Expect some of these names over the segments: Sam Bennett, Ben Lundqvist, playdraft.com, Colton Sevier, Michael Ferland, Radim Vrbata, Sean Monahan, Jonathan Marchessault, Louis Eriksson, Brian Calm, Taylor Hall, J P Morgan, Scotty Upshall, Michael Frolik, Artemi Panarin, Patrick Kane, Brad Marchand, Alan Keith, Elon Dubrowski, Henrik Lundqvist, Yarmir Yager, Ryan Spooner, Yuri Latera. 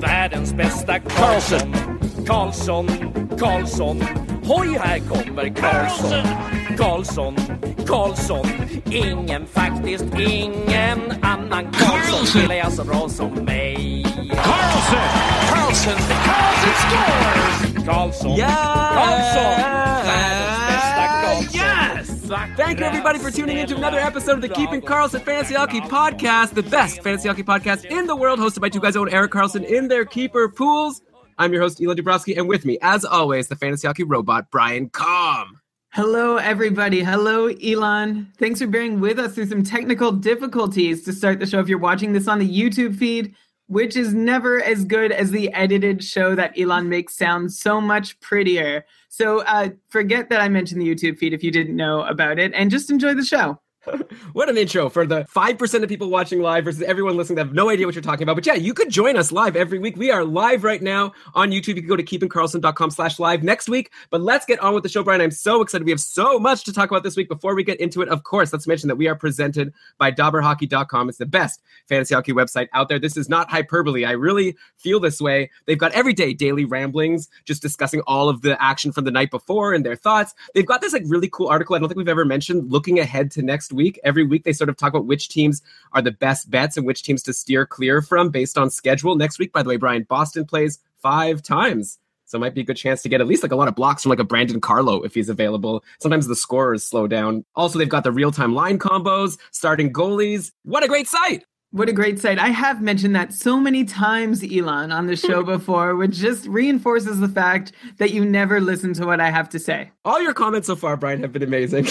världens bästa Karlsson. Karlsson, Karlsson, hoj här kommer Karlsson. Karlsson, Karlsson, ingen faktiskt, ingen annan Karlsson spelar jag så bra som mig. Karlsson, Karlsson, Karlsson scores! Karlsson, Karlsson, thank you, everybody, for tuning in to another episode of the Keeping Karlsson Fantasy Hockey Podcast, the best fantasy hockey podcast in the world, hosted by two guys who own Erik Karlsson in their keeper pools. I'm your host, Elon Dubrowski, and with me, as always, the fantasy hockey robot, Brian Calm. Hello, everybody. Hello, Elon. Thanks for bearing with us through some technical difficulties to start the show. If you're watching this on the YouTube feed, which is never as good as the edited show that Elon makes sound so much prettier. So forget that I mentioned the YouTube feed if you didn't know about it, and just enjoy the show. What an intro for the 5% of people watching live versus everyone listening that have no idea what you're talking about. But yeah, you could join us live every week. We are live right now on YouTube. You can go to keepingkarlsson.com/live next week. But let's get on with the show, Brian. I'm so excited. We have so much to talk about this week. Before we get into it, of course, let's mention that we are presented by DauberHockey.com. It's the best fantasy hockey website out there. This is not hyperbole. I really feel this way. They've got everyday daily ramblings, just discussing all of the action from the night before and their thoughts. They've got this like really cool article I don't think we've ever mentioned, looking ahead to next week. Every week they sort of talk about which teams are the best bets and which teams to steer clear from based on schedule. Next week, by the way, Brian, Boston plays 5 times. So it might be a good chance to get at least like a lot of blocks from like a Brandon Carlo if he's available. Sometimes the scorers slow down. Also, they've got the real-time line combos, starting goalies. What a great site! What a great site. I have mentioned that so many times, Elon, on the show before, which just reinforces the fact that you never listen to what I have to say. All your comments so far, Brian, have been amazing.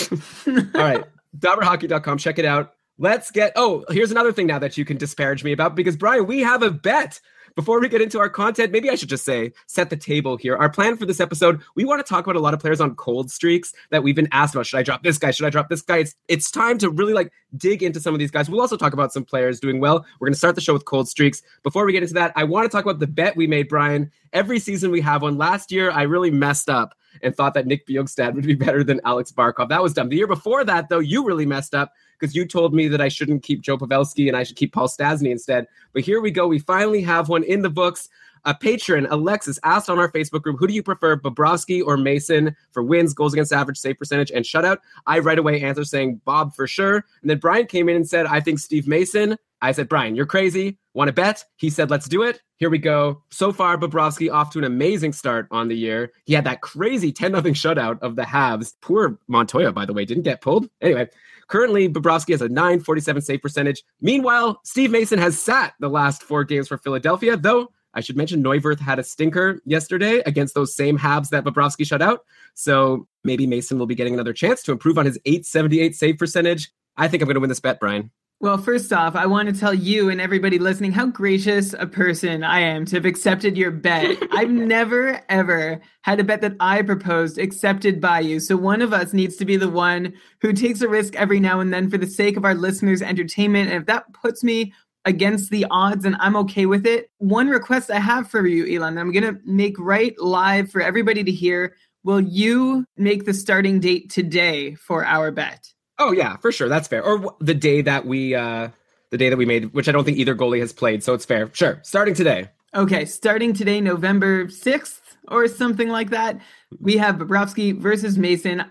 All right. DauberHockey.com. Check it out. Let's get... Oh, here's another thing now that you can disparage me about, because, Brian, we have a bet. Before we get into our content, maybe I should just say, set the table here. Our plan for this episode, we want to talk about a lot of players on cold streaks that we've been asked about. Should I drop this guy? Should I drop this guy? It's time to really like dig into some of these guys. We'll also talk about some players doing well. We're going to start the show with cold streaks. Before we get into that, I want to talk about the bet we made, Brian. Every season we have one. Last year, I really messed up and thought that Nick Bjugstad would be better than Alex Barkov. That was dumb. The year before that, though, you really messed up because you told me that I shouldn't keep Joe Pavelski and I should keep Paul Stastny instead. But here we go. We finally have one in the books. A patron, Alexis, asked on our Facebook group, who do you prefer, Bobrovsky or Mason for wins, goals against average, save percentage, and shutout? I right away answered saying Bob for sure. And then Brian came in and said, I think Steve Mason. I said, Brian, you're crazy. Want to bet? He said, let's do it. Here we go. So far, Bobrovsky off to an amazing start on the year. He had that crazy 10-0 shutout of the Habs. Poor Montoya, by the way, didn't get pulled. Anyway, currently, Bobrovsky has a 947 save percentage. Meanwhile, Steve Mason has sat the last 4 games for Philadelphia, though I should mention Neuwirth had a stinker yesterday against those same Habs that Bobrovsky shut out. So maybe Mason will be getting another chance to improve on his 878 save percentage. I think I'm going to win this bet, Brian. Well, first off, I want to tell you and everybody listening how gracious a person I am to have accepted your bet. I've never, ever had a bet that I proposed accepted by you. So one of us needs to be the one who takes a risk every now and then for the sake of our listeners' entertainment. And if that puts me against the odds, and I'm okay with it, one request I have for you, Elon, that I'm going to make right live for everybody to hear. Will you make the starting date today for our bet? Oh yeah, for sure. That's fair. Or the day that we made, which I don't think either goalie has played. So it's fair. Sure. Starting today. Okay. Starting today, November 6th or something like that. We have Bobrovsky versus Mason.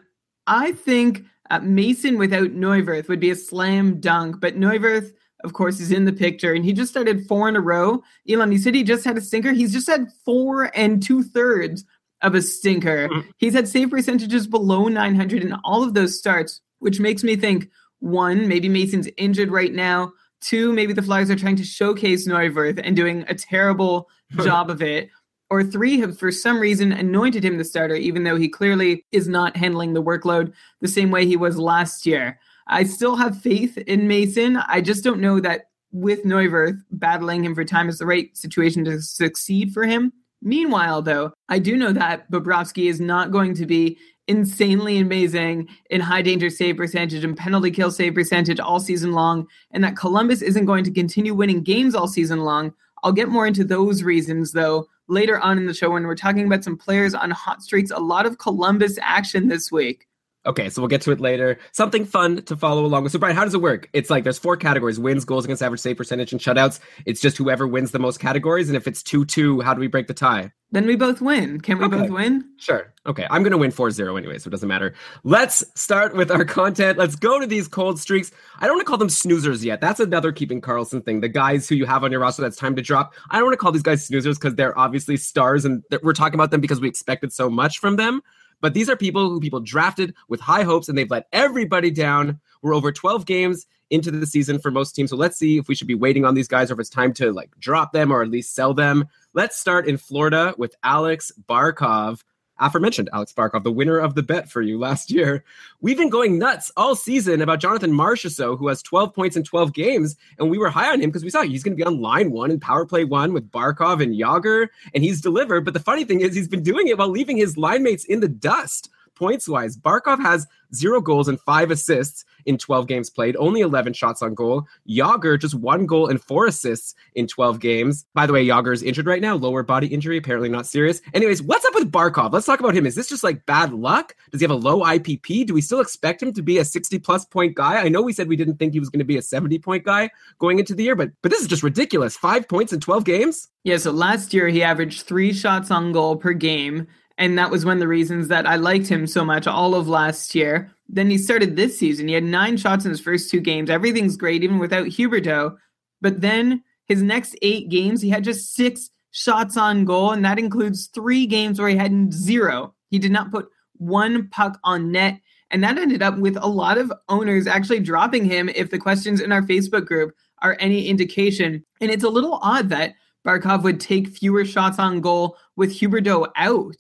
I think Mason without Neuwirth would be a slam dunk, but Neuwirth, of course, is in the picture, and he just started 4 in a row. Elon, you said he just had a stinker. He's just had 4 and 2/3 of a stinker. He's had save percentages below 900 in all of those starts, which makes me think, one, maybe Mason's injured right now. Two, maybe the Flyers are trying to showcase Neuwirth and doing a terrible job of it. Or three, have for some reason anointed him the starter, even though he clearly is not handling the workload the same way he was last year. I still have faith in Mason. I just don't know that with Neuwirth battling him for time is the right situation to succeed for him. Meanwhile, though, I do know that Bobrovsky is not going to be insanely amazing in high danger save percentage and penalty kill save percentage all season long, and that Columbus isn't going to continue winning games all season long. I'll get more into those reasons, though, later on in the show when we're talking about some players on hot streaks. A lot of Columbus action this week. Okay, so we'll get to it later. Something fun to follow along with. So, Brian, how does it work? It's like there's four categories: wins, goals against average, save percentage, and shutouts. It's just whoever wins the most categories. And if it's 2-2, how do we break the tie? Then we both win. Can we both win? Sure. Okay, I'm going to win 4-0 anyway, so it doesn't matter. Let's start with our content. Let's go to these cold streaks. I don't want to call them snoozers yet. That's another Keeping Karlsson thing. The guys who you have on your roster that's time to drop. I don't want to call these guys snoozers because they're obviously stars, and we're talking about them because we expected so much from them. But these are people who people drafted with high hopes, and they've let everybody down. We're over 12 games into the season for most teams. So let's see if we should be waiting on these guys or if it's time to like drop them or at least sell them. Let's start in Florida with Alex Barkov. Aforementioned Alex Barkov, the winner of the bet for you last year. We've been going nuts all season about Jonathan Marchessault, who has 12 points in 12 games. And we were high on him because we saw he's going to be on line one and power play one with Barkov and Yager. And he's delivered. But the funny thing is he's been doing it while leaving his line mates in the dust. Points-wise, Barkov has 0 goals and 5 assists in 12 games played, only 11 shots on goal. Yager, just 1 goal and 4 assists in 12 games. By the way, Yager is injured right now, lower body injury, apparently not serious. Anyways, what's up with Barkov? Let's talk about him. Is this just like bad luck? Does he have a low IPP? Do we still expect him to be a 60-plus point guy? I know we said we didn't think he was going to be a 70-point guy going into the year, but this is just ridiculous. 5 points in 12 games? Yeah, so last year he averaged 3 shots on goal per game. And that was one of the reasons that I liked him so much all of last year. Then he started this season. He had 9 shots in his first 2 games. Everything's great, even without Huberdeau. But then his next 8 games, he had just 6 shots on goal. And that includes 3 games where he had 0. He did not put 1 puck on net. And that ended up with a lot of owners actually dropping him if the questions in our Facebook group are any indication. And it's a little odd that Barkov would take fewer shots on goal with Huberdeau out.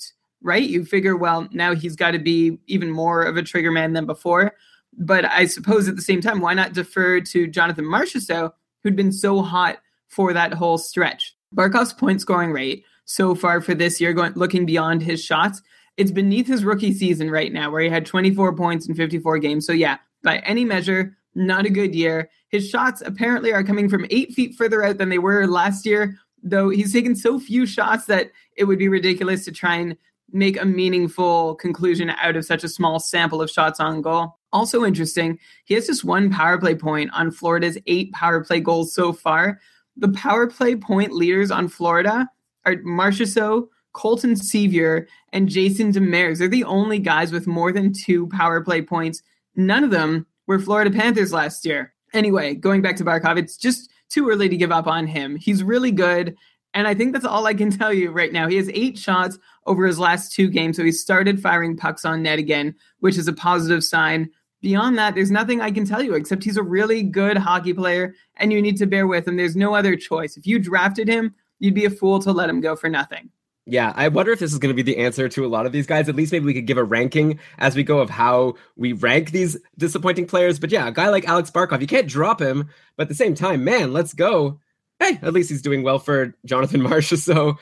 Right? You figure, well, now he's got to be even more of a trigger man than before. But I suppose at the same time, why not defer to Jonathan Marchessault, who'd been so hot for that whole stretch? Barkov's point scoring rate so far for this year, looking beyond his shots, it's beneath his rookie season right now, where he had 24 points in 54 games. So yeah, by any measure, not a good year. His shots apparently are coming from 8 feet further out than they were last year, though he's taken so few shots that it would be ridiculous to try and make a meaningful conclusion out of such a small sample of shots on goal. Also interesting, he has just 1 power play point on Florida's 8 power play goals so far. The power play point leaders on Florida are Marchessault, Colton Sevier, and Jason Demers. They're the only guys with more than 2 power play points. None of them were Florida Panthers last year. Anyway, going back to Barkov, it's just too early to give up on him. He's really good. And I think that's all I can tell you right now. He has 8 shots over his last 2 games, so he started firing pucks on net again, which is a positive sign. Beyond that, there's nothing I can tell you, except he's a really good hockey player, and you need to bear with him. There's no other choice. If you drafted him, you'd be a fool to let him go for nothing. Yeah, I wonder if this is going to be the answer to a lot of these guys. At least maybe we could give a ranking as we go of how we rank these disappointing players. But yeah, a guy like Alex Barkov, you can't drop him, but at the same time, man, let's go. Hey, at least he's doing well for Jonathan Marchessault.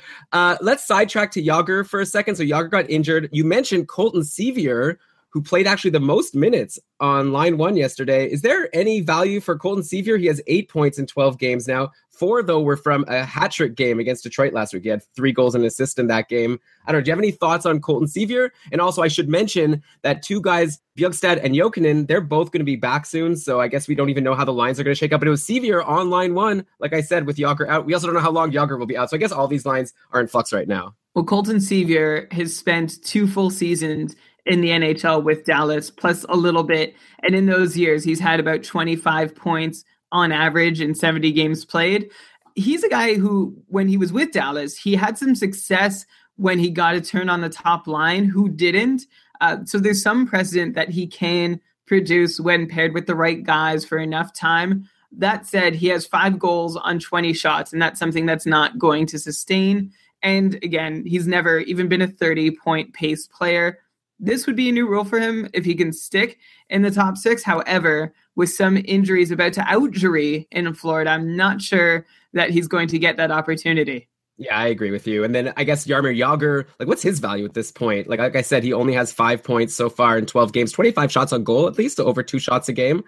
Let's sidetrack to Yager for a second. So Yager got injured. You mentioned Colton Sevier, who played actually the most minutes on line one yesterday. Is there any value for Colton Sevier? He has 8 points in 12 games now. 4, though, were from a hat-trick game against Detroit last week. He had 3 goals and an assist in that game. I don't know, do you have any thoughts on Colton Sevier? And also, I should mention that 2 guys, Bjugstad and Jokinen, they're both going to be back soon, so I guess we don't even know how the lines are going to shake up. But it was Sevier on line one, like I said, with Yager out. We also don't know how long Yager will be out, so I guess all these lines are in flux right now. Well, Colton Sevier has spent 2 full seasons in the NHL with Dallas, plus a little bit. And in those years, he's had about 25 points on average in 70 games played. He's a guy who, when he was with Dallas, he had some success when he got a turn on the top line, who didn't. So there's some precedent that he can produce when paired with the right guys for enough time. That said, he has 5 goals on 20 shots, and that's something that's not going to sustain. And again, he's never even been a 30-point pace player. This would be a new role for him if he can stick in the top 6. However, with some injuries about to out Jari in Florida, I'm not sure that he's going to get that opportunity. Yeah, I agree with you. And then I guess Yarmir Yager, like, what's his value at this point? Like I said, he only has 5 points so far in 12 games, 25 shots on goal at least, so over 2 shots a game.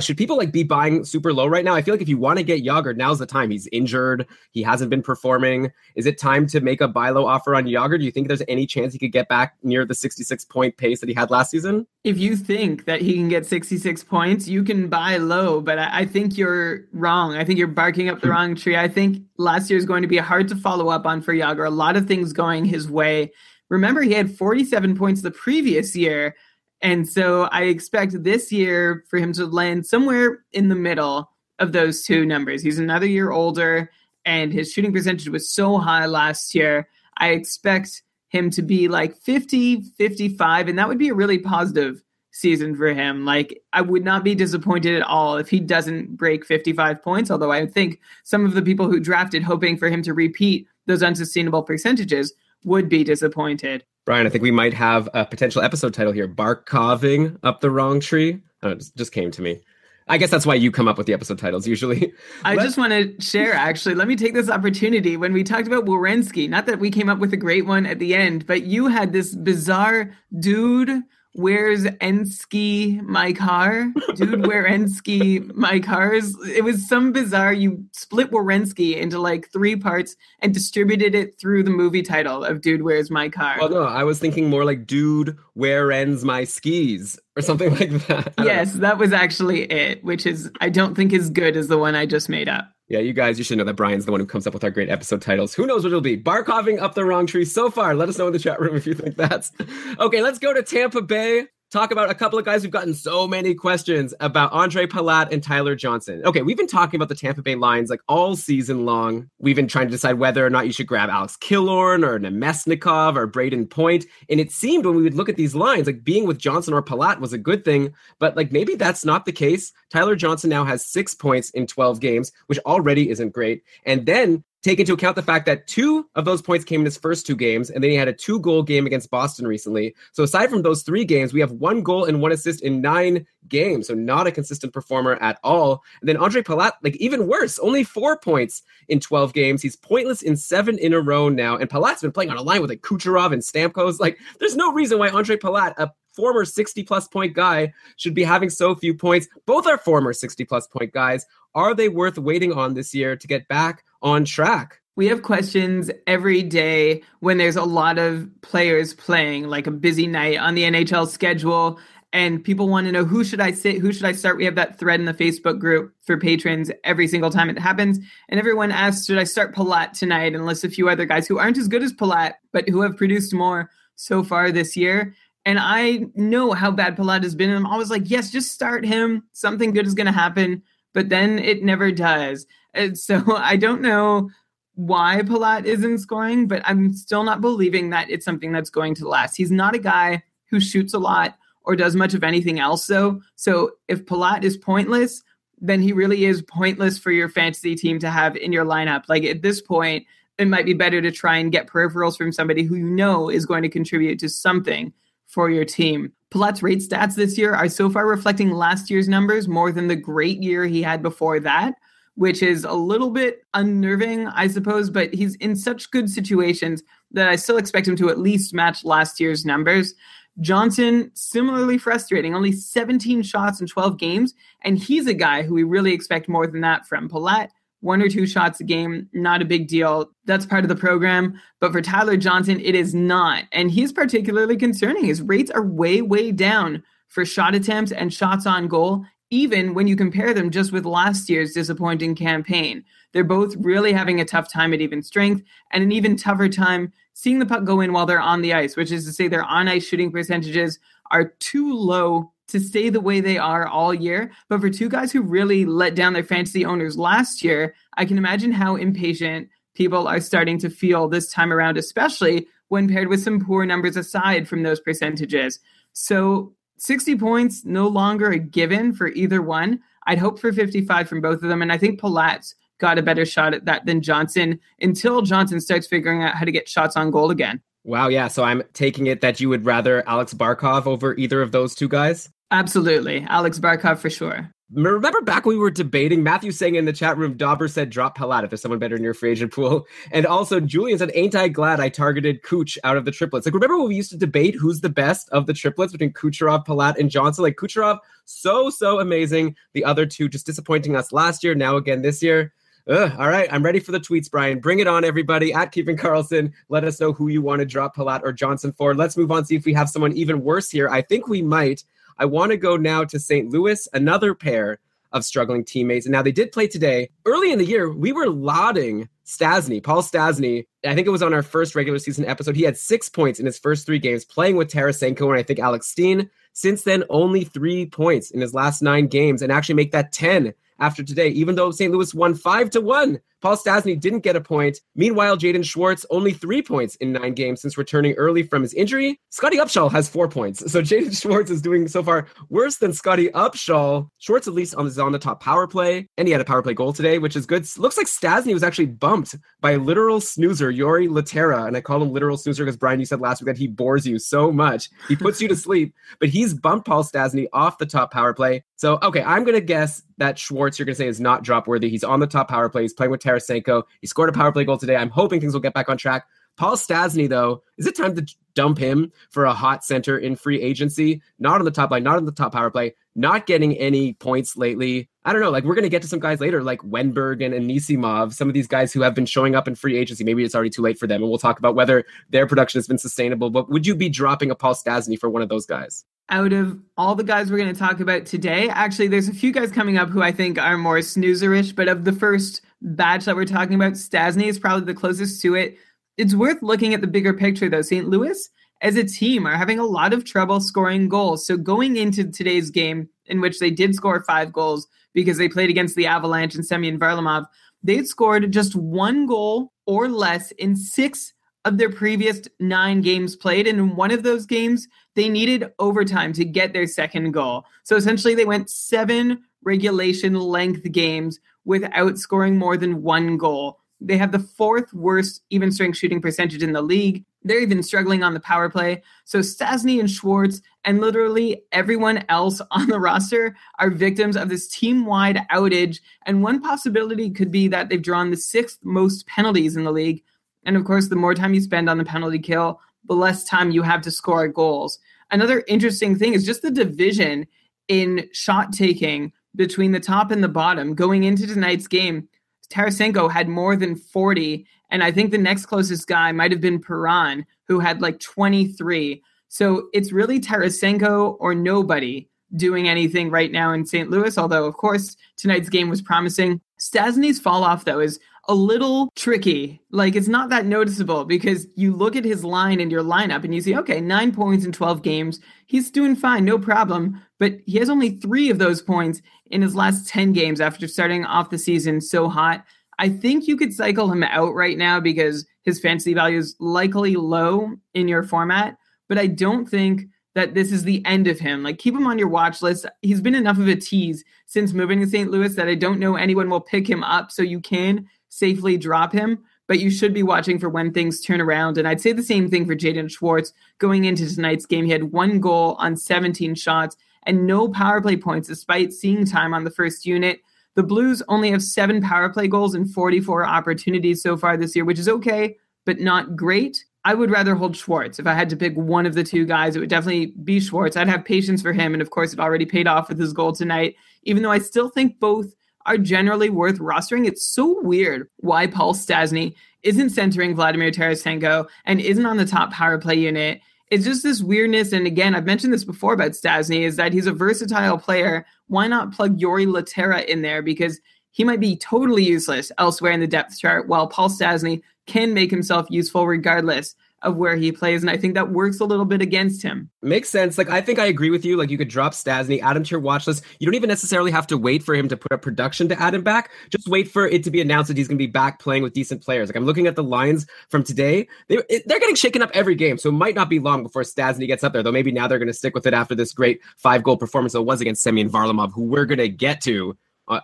Should people be buying super low right now? I feel like if you want to get Yager, now's the time. He's injured. He hasn't been performing. Is it time to make a buy low offer on Yager? Do you think there's any chance he could get back near the 66-point pace that he had last season? If you think that he can get 66 points, you can buy low, but I think you're wrong. I think you're barking up the wrong tree. I think last year is going to be hard to follow up on for Yager. A lot of things going his way. Remember, he had 47 points the previous year. And so I expect this year for him to land somewhere in the middle of those two numbers. He's another year older, and his shooting percentage was so high last year. I expect him to be 50, 55, and that would be a really positive season for him. I would not be disappointed at all if he doesn't break 55 points, although I think some of the people who drafted hoping for him to repeat those unsustainable percentages would be disappointed. Brian, I think we might have a potential episode title here. Barkoving up the wrong tree. Oh, it just came to me. I guess that's why you come up with the episode titles usually. I just want to share, actually. Let me take this opportunity. When we talked about Werenski, not that we came up with a great one at the end, but you had this bizarre dude wears Enski my car. Dude wear Enski my cars. It was some bizarre. You split Werenski into 3 parts and distributed it through the movie title of Dude Wears My Car. Well, no, I was thinking more like Dude Where Ends My Skis or something like that. Yes, that was actually it, which is, I don't think as good as the one I just made up. Yeah, you guys, you should know that Brian's the one who comes up with our great episode titles. Who knows what it'll be? Barkoving up the wrong tree so far. Let us know in the chat room if you think that's... Okay, let's go to Tampa Bay. Talk about a couple of guys who've gotten so many questions about Andre Palat and Tyler Johnson. Okay, we've been talking about the Tampa Bay Lions all season long. We've been trying to decide whether or not you should grab Alex Killorn or Namestnikov or Braden Point. And it seemed when we would look at these lines, being with Johnson or Palat was a good thing. But maybe that's not the case. Tyler Johnson now has 6 points in 12 games, which already isn't great. And then take into account the fact that 2 of those points came in his first 2 games, and then he had a 2-goal game against Boston recently. So aside from those 3 games, we have 1 goal and 1 assist in 9 games. So not a consistent performer at all. And then Andre Palat, even worse, only 4 points in 12 games. He's pointless in 7 in a row now. And Palat's been playing on a line with Kucherov and Stamkos. There's no reason why Andre Palat, a former 60-plus point guy, should be having so few points. Both are former 60-plus point guys. Are they worth waiting on this year to get back on track? We have questions every day when there's a lot of players playing, a busy night on the NHL schedule, and people want to know, who should I sit? Who should I start? We have that thread in the Facebook group for patrons every single time it happens. And everyone asks, should I start Palat tonight? And lists a few other guys who aren't as good as Palat, but who have produced more so far this year. And I know how bad Palat has been. And I'm always yes, just start him. Something good is going to happen. But then it never does. And so I don't know why Palat isn't scoring, but I'm still not believing that it's something that's going to last. He's not a guy who shoots a lot or does much of anything else, though. So if Palat is pointless, then he really is pointless for your fantasy team to have in your lineup. At this point, it might be better to try and get peripherals from somebody who you know is going to contribute to something for your team. Palat's rate stats this year are so far reflecting last year's numbers more than the great year he had before that, which is a little bit unnerving, I suppose, but he's in such good situations that I still expect him to at least match last year's numbers. Johnson, similarly frustrating, only 17 shots in 12 games, and he's a guy who we really expect more than that from. Palat, 1 or 2 shots a game, not a big deal. That's part of the program. But for Tyler Johnson, it is not. And he's particularly concerning. His rates are way, way down for shot attempts and shots on goal, even when you compare them just with last year's disappointing campaign. They're both really having a tough time at even strength and an even tougher time seeing the puck go in while they're on the ice, which is to say their on-ice shooting percentages are too low to stay the way they are all year. But for 2 guys who really let down their fantasy owners last year, I can imagine how impatient people are starting to feel this time around, especially when paired with some poor numbers aside from those percentages. So 60 points, no longer a given for either one. I'd hope for 55 from both of them. And I think Palat's got a better shot at that than Johnson until Johnson starts figuring out how to get shots on goal again. Wow. Yeah. So I'm taking it that you would rather Alex Barkov over either of those two guys? Absolutely. Alex Barkov for sure. Remember back when we were debating, Matthew saying in the chat room, Dauber said, drop Palat if there's someone better in your free agent pool. And also Julian said, ain't I glad I targeted Cooch out of the triplets. Like, remember when we used to debate who's the best of the triplets between Kucherov, Palat, and Johnson? Like, Kucherov, so amazing. The other two just disappointing us last year, now again this year. All right, I'm ready for the tweets, Brian. Bring it on, everybody. At Kevin Carlson, let us know who you want to drop Palat or Johnson for. Let's move on, see if we have someone even worse here. I think we might. I want to go now to St. Louis, another pair of struggling teammates. And now they did play today. Early in the year, we were lauding Stastny, Paul Stastny. I think it was on our first regular season episode. He had 6 points in his first three games, playing with Tarasenko and I think Alex Steen. Since then, only 3 points in his last 9 games, and actually make that 10 after today, even though St. Louis won 5-1. Paul Stastny didn't get a point. Meanwhile, Jaden Schwartz, only 3 points in 9 games since returning early from his injury. Scotty Upshall has 4 points. So Jaden Schwartz is doing so far worse than Scotty Upshall. Schwartz at least is on the top power play, and he had a power play goal today, which is good. Looks like Stastny was actually bumped by literal snoozer, Yuri Latera. And I call him literal snoozer because, Brian, you said last week that he bores you so much. He puts you to sleep, but he's bumped Paul Stastny off the top power play. So, okay, I'm going to guess that Schwartz, you're going to say, is not drop worthy. He's on the top power play. He's playing with Tarasenko. He scored a power play goal today. I'm hoping things will get back on track. Paul Stastny, though, is it time to dump him for a hot center in free agency? Not on the top line, not on the top power play, not getting any points lately. I don't know. Like, we're going to get to some guys later, like Wenberg and Anisimov, some of these guys who have been showing up in free agency. Maybe it's already too late for them, and we'll talk about whether their production has been sustainable. But would you be dropping a Paul Stastny for one of those guys? Out of all the guys we're going to talk about today, actually, there's a few guys coming up who I think are more snoozerish, but of the first batch that we're talking about, Stastny is probably the closest to it. It's worth looking at the bigger picture, though. St. Louis, as a team, are having a lot of trouble scoring goals. So going into today's game, in which they did score 5 goals because they played against the Avalanche and Semyon Varlamov, they'd scored just 1 goal or less in 6 of their previous 9 games played. And in one of those games, they needed overtime to get their second goal. So essentially they went 7 regulation length games without scoring more than 1 goal. They have the 4th worst even strength shooting percentage in the league. They're even struggling on the power play. So Stastny and Schwartz and literally everyone else on the roster are victims of this team-wide outage. And one possibility could be that they've drawn the 6th most penalties in the league. And of course, the more time you spend on the penalty kill, the less time you have to score goals. Another interesting thing is just the division in shot taking between the top and the bottom. Going into tonight's game, Tarasenko had more than 40, and I think the next closest guy might have been Perron, who had like 23. So it's really Tarasenko or nobody doing anything right now in St. Louis, although, of course, tonight's game was promising. Stastny's fall off, though, is a little tricky. Like, it's not that noticeable because you look at his line in your lineup and you see, okay, 9 points in 12 games. He's doing fine, no problem. But he has only 3 of those points in his last 10 games after starting off the season so hot. I think you could cycle him out right now because his fantasy value is likely low in your format. But I don't think that this is the end of him. Like, keep him on your watch list. He's been enough of a tease since moving to St. Louis that I don't know anyone will pick him up, so you can safely drop him, but you should be watching for when things turn around. And I'd say the same thing for Jaden Schwartz. Going into tonight's game, he had 1 goal on 17 shots and no power play points despite seeing time on the first unit. The Blues only have 7 power play goals and 44 opportunities so far this year, which is okay, but not great. I would rather hold Schwartz. If I had to pick one of the two guys, it would definitely be Schwartz. I'd have patience for him. And of course, it already paid off with his goal tonight, even though I still think both are generally worth rostering. It's so weird why Paul Stastny isn't centering Vladimir Tarasenko and isn't on the top power play unit. It's just this weirdness. And again, I've mentioned this before about Stastny, is that he's a versatile player. Why not plug Yuri Latera in there? Because he might be totally useless elsewhere in the depth chart, while Paul Stastny can make himself useful regardless of where he plays. And I think that works a little bit against him. Makes sense. Like, I think I agree with you. Like, you could drop Stastny, add him to your watch list. You don't even necessarily have to wait for him to put up production to add him back. Just wait for it to be announced that he's going to be back playing with decent players. Like, I'm looking at the lines from today. They're getting shaken up every game. So it might not be long before Stastny gets up there, though. Maybe now they're going to stick with it after this great 5-goal performance that was against Semyon Varlamov, who we're going to get to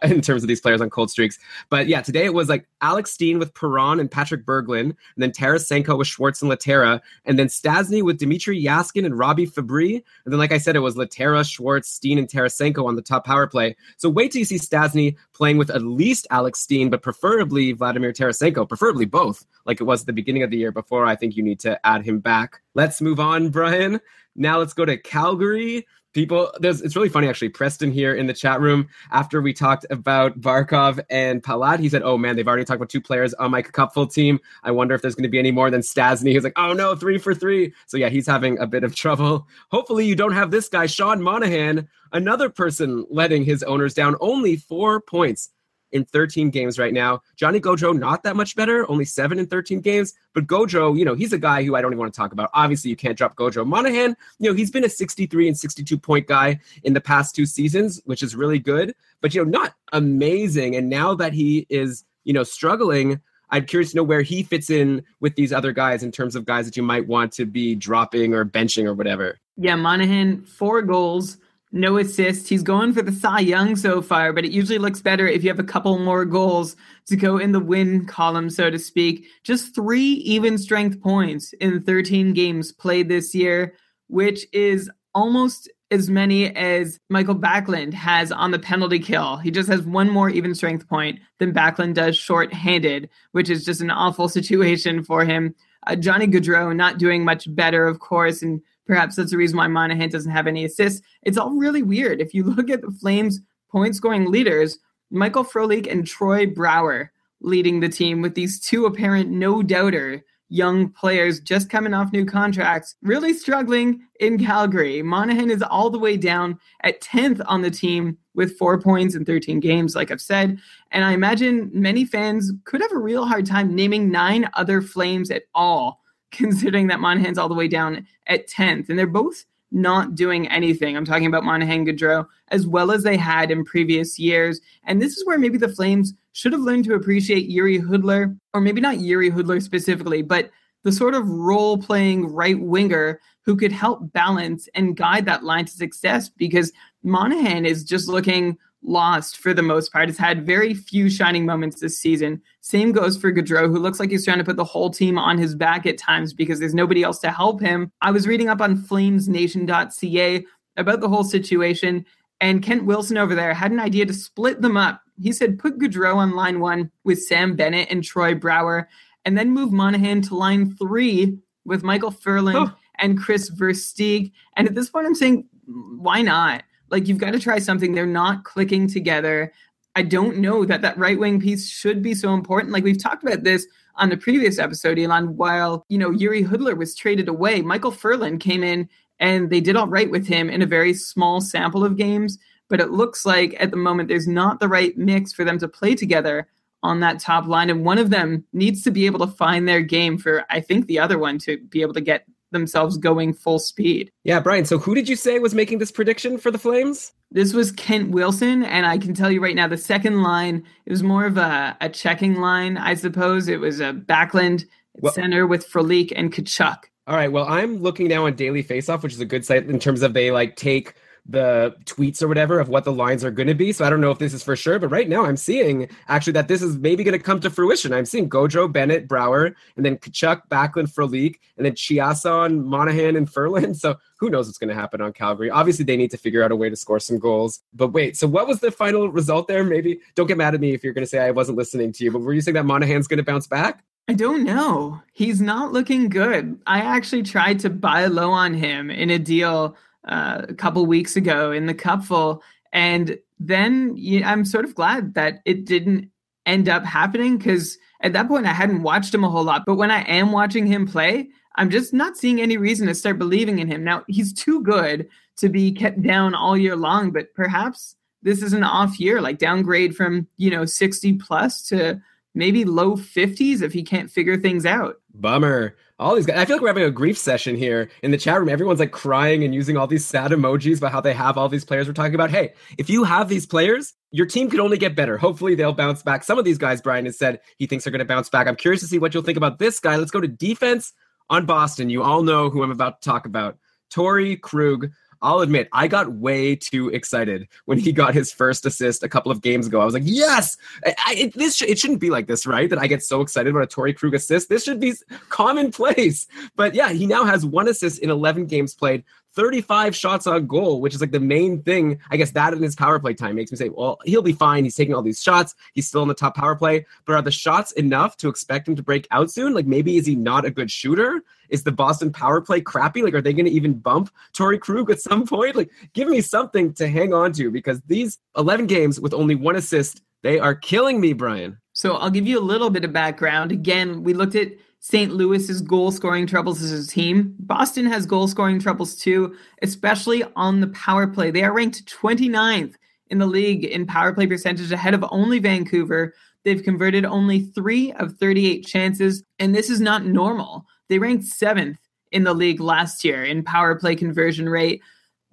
in terms of these players on cold streaks. But yeah, today it was like Alex Steen with Perron and Patrick Berglund, and then Tarasenko with Schwartz and Latera, and then Stastny with Dmitry Yaskin and Robbie Fabry. And then, like I said, it was Latera, Schwartz, Steen, and Tarasenko on the top power play. So wait till you see Stastny playing with at least Alex Steen, but preferably Vladimir Tarasenko, preferably both, like it was at the beginning of the year before I think you need to add him back. Let's move on, Brian. Now let's go to Calgary. People, it's really funny, actually. Preston here in the chat room, after we talked about Barkov and Palat, he said, oh, man, they've already talked about two players on my Cupful team. I wonder if there's going to be any more than Stastny. He's like, oh, no, 3 for 3. So, yeah, he's having a bit of trouble. Hopefully you don't have this guy, Sean Monahan, another person letting his owners down. Only 4 points in 13 games right now. Johnny Gaudreau, not that much better, only 7 in 13 games. But Gaudreau, you know, he's a guy who I don't even want to talk about. Obviously, you can't drop Gaudreau. Monahan, you know, he's been a 63 and 62-point guy in the past 2 seasons, which is really good. But, you know, not amazing. And now that he is, you know, struggling, I'm curious to know where he fits in with these other guys in terms of guys that you might want to be dropping or benching or whatever. Yeah, Monahan, 4 goals. No assists. He's going for the Cy Young so far, but it usually looks better if you have a couple more goals to go in the win column, so to speak. Just 3 even strength points in 13 games played this year, which is almost as many as Michael Backlund has on the penalty kill. He just has 1 more even strength point than Backlund does shorthanded, which is just an awful situation for him. Johnny Gaudreau not doing much better, of course, and perhaps that's the reason why Monahan doesn't have any assists. It's all really weird. If you look at the Flames' point-scoring leaders, Michael Ferland and Troy Brouwer leading the team with these 2 apparent no-doubter young players just coming off new contracts, really struggling in Calgary. Monahan is all the way down at 10th on the team with 4 points in 13 games, like I've said. And I imagine many fans could have a real hard time naming 9 other Flames at all, considering that Monahan's all the way down at 10th. And they're both not doing anything. I'm talking about Monahan, Gaudreau, as well as they had in previous years. And this is where maybe the Flames should have learned to appreciate Yuri Hudler, or maybe not Yuri Hudler specifically, but the sort of role-playing right winger who could help balance and guide that line to success, because Monahan is just looking lost for the most part. Has had very few shining moments this season. Same goes for Gaudreau, who looks like he's trying to put the whole team on his back at times because there's nobody else to help him. I was reading up on FlamesNation.ca about the whole situation, and Kent Wilson over there had an idea to split them up. He said, put Gaudreau on line 1 with Sam Bennett and Troy Brouwer, and then move Monahan to line 3 with Michael Ferland and Chris Versteeg. And at this point, I'm saying, why not? Like, you've got to try something. They're not clicking together. I don't know that that right-wing piece should be so important. Like, we've talked about this on the previous episode, Elon, while, you know, Yuri Hudler was traded away, Michael Ferland came in and they did all right with him in a very small sample of games. But it looks like at the moment there's not the right mix for them to play together on that top line. And one of them needs to be able to find their game for, I think, the other one to be able to get themselves going full speed. Yeah, Brian, so who did you say was making this prediction for the Flames? This was Kent Wilson, and I can tell you right now, the second line, it was more of a checking line, I suppose. It was a Backlund center with Frolik and Kachuk. All right, well, I'm looking now on Daily Faceoff, which is a good site in terms of they like take the tweets or whatever of what the lines are going to be. So I don't know if this is for sure, but right now I'm seeing actually that this is maybe going to come to fruition. I'm seeing Gaudreau, Bennett, Brouwer, and then Kachuk, Backlund, Frolik, and then Chiasson, Monahan, and Ferland. So who knows what's going to happen on Calgary. Obviously, they need to figure out a way to score some goals. But wait, so what was the final result there? Maybe don't get mad at me if you're going to say I wasn't listening to you, but were you saying that Monahan's going to bounce back? I don't know. He's not looking good. I actually tried to buy low on him in a deal a couple weeks ago in the Cupful. And then I'm sort of glad that it didn't end up happening, because at that point I hadn't watched him a whole lot. But when I am watching him play, I'm just not seeing any reason to start believing in him. Now, he's too good to be kept down all year long, but perhaps this is an off year, like downgrade from, 60 plus to maybe low 50s if he can't figure things out. Bummer. All these guys. I feel like we're having a grief session here in the chat room. Everyone's like crying and using all these sad emojis about how they have all these players. We're talking about, hey, if you have these players, your team could only get better. Hopefully they'll bounce back. Some of these guys, Brian has said he thinks are going to bounce back. I'm curious to see what you'll think about this guy. Let's go to defense on Boston. You all know who I'm about to talk about. Torey Krug. I'll admit, I got way too excited when he got his first assist a couple of games ago. I was like, yes! It shouldn't be like this, right? That I get so excited about a Torey Krug assist. This should be commonplace. But yeah, he now has one assist in 11 games played, 35 shots on goal, which is like the main thing. I guess that in his power play time makes me say, well, he'll be fine. He's taking all these shots. He's still in the top power play. But are the shots enough to expect him to break out soon? Like, maybe is he not a good shooter? Is the Boston power play crappy? Like, are they going to even bump Torey Krug at some point? Like, give me something to hang on to, because these 11 games with only one assist, they are killing me, Brian. So I'll give you a little bit of background. Again, we looked at St. Louis's goal-scoring troubles as a team. Boston has goal-scoring troubles too, especially on the power play. They are ranked 29th in the league in power play percentage, ahead of only Vancouver. They've converted only 3 of 38 chances, and this is not normal. They ranked 7th in the league last year in power play conversion rate.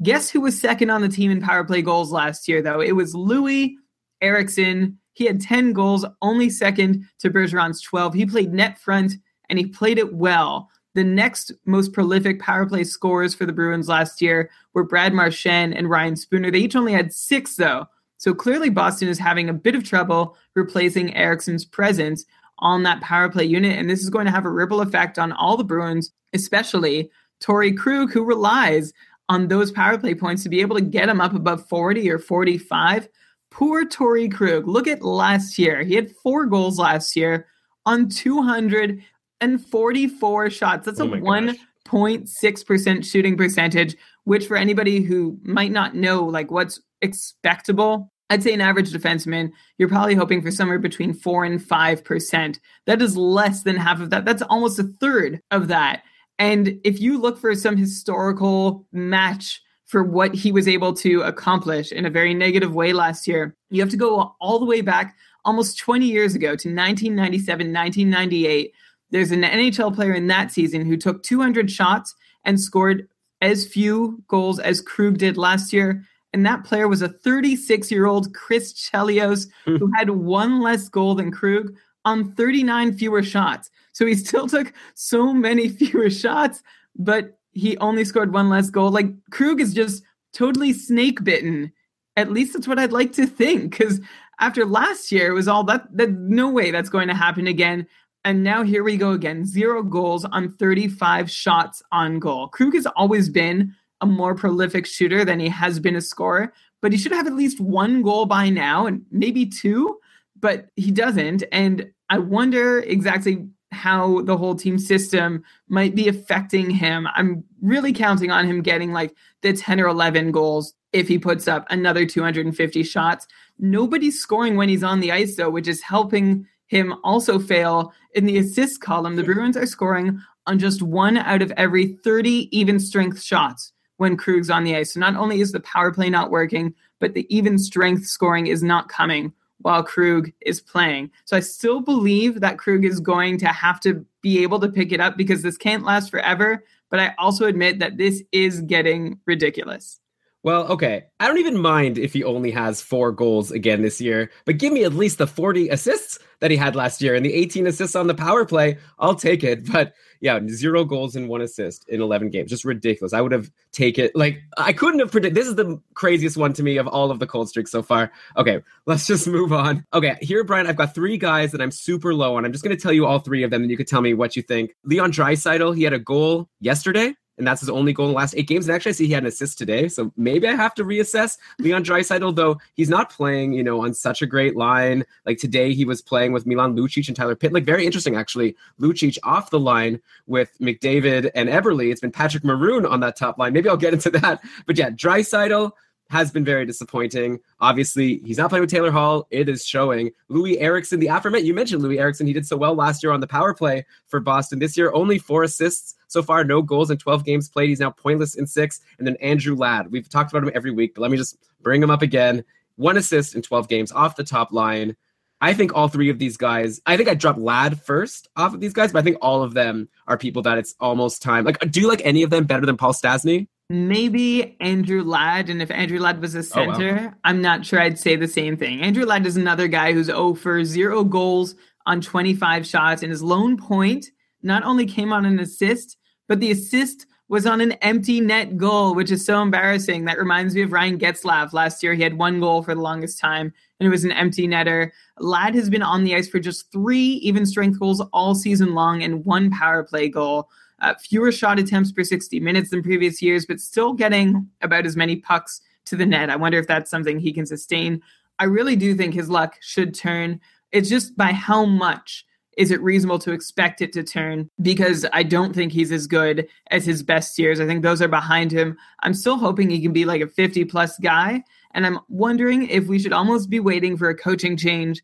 Guess who was second on the team in power play goals last year, though? It was Louis Eriksson. He had 10 goals, only second to Bergeron's 12. He played net front, and he played it well. The next most prolific power play scorers for the Bruins last year were Brad Marchand and Ryan Spooner. They each only had 6, though. So clearly Boston is having a bit of trouble replacing Eriksson's presence on that power play unit. And this is going to have a ripple effect on all the Bruins, especially Torey Krug, who relies on those power play points to be able to get him up above 40 or 45. Poor Torey Krug. Look at last year. He had 4 goals last year on 244 shots. That's a 1.6% shooting percentage, which for anybody who might not know like what's expectable, I'd say an average defenseman, you're probably hoping for somewhere between 4 and 5%. That is less than half of that. That's almost a third of that. And if you look for some historical match for what he was able to accomplish in a very negative way last year, you have to go all the way back almost 20 years ago to 1997, 1998, There's an NHL player in that season who took 200 shots and scored as few goals as Krug did last year. And that player was a 36-year-old Chris Chelios who had 1 less goal than Krug on 39 fewer shots. So he still took so many fewer shots, but he only scored 1 less goal. Like, Krug is just totally snake bitten. At least that's what I'd like to think, because after last year, it was all that no way that's going to happen again. And now here we go again, 0 goals on 35 shots on goal. Krug has always been a more prolific shooter than he has been a scorer, but he should have at least 1 goal by now and maybe 2, but he doesn't. And I wonder exactly how the whole team system might be affecting him. I'm really counting on him getting like the 10 or 11 goals if he puts up another 250 shots. Nobody's scoring when he's on the ice, though, which is helping him also fail in the assist column. The Bruins are scoring on just 1 out of every 30 even strength shots when Krug's on the ice. So not only is the power play not working, but the even strength scoring is not coming while Krug is playing. So I still believe that Krug is going to have to be able to pick it up, because this can't last forever. But I also admit that this is getting ridiculous. Well, okay, I don't even mind if he only has 4 goals again this year, but give me at least the 40 assists that he had last year and the 18 assists on the power play. I'll take it. But yeah, 0 goals and 1 assist in 11 games. Just ridiculous. I would have taken it. Like, I couldn't have predicted. This is the craziest one to me of all of the cold streaks so far. Okay, let's just move on. Okay, here, Brian, I've got 3 guys that I'm super low on. I'm just going to tell you all 3 of them, and you can tell me what you think. Leon Dreisaitl, he had a goal yesterday, and that's his only goal in the last 8 games. And actually, I see he had an assist today, so maybe I have to reassess Leon Dreisaitl, though he's not playing, you know, on such a great line. Like today, he was playing with Milan Lucic and Tyler Pitlick. Very interesting, actually. Lucic off the line with McDavid and Eberle. It's been Patrick Maroon on that top line. Maybe I'll get into that. But yeah, Dreisaitl has been very disappointing. Obviously, he's not playing with Taylor Hall. It is showing. Louis Eriksson, the aforementioned, you mentioned Louis Eriksson. He did so well last year on the power play for Boston. This year, only 4 assists so far, no goals in 12 games played. He's now pointless in 6. And then Andrew Ladd. We've talked about him every week, but let me just bring him up again. 1 assist in 12 games off the top line. I think all three of these guys, I think I dropped Ladd first off of these guys, but I think all of them are people that it's almost time. Like, do you like any of them better than Paul Stastny? Maybe Andrew Ladd, and if Andrew Ladd was a center, oh, wow. I'm not sure I'd say the same thing. Andrew Ladd is another guy who's 0 for 0 goals on 25 shots, and his lone point not only came on an assist, but the assist was on an empty net goal, which is so embarrassing. That reminds me of Ryan Getzlaff last year. He had one goal for the longest time, and it was an empty netter. Ladd has been on the ice for just 3 even-strength goals all season long and 1 power play goal. Fewer shot attempts per 60 minutes than previous years, but still getting about as many pucks to the net. I wonder if that's something he can sustain. I really do think his luck should turn. It's just by how much is it reasonable to expect it to turn, because I don't think he's as good as his best years. I think those are behind him. I'm still hoping he can be like a 50-plus guy, and I'm wondering if we should almost be waiting for a coaching change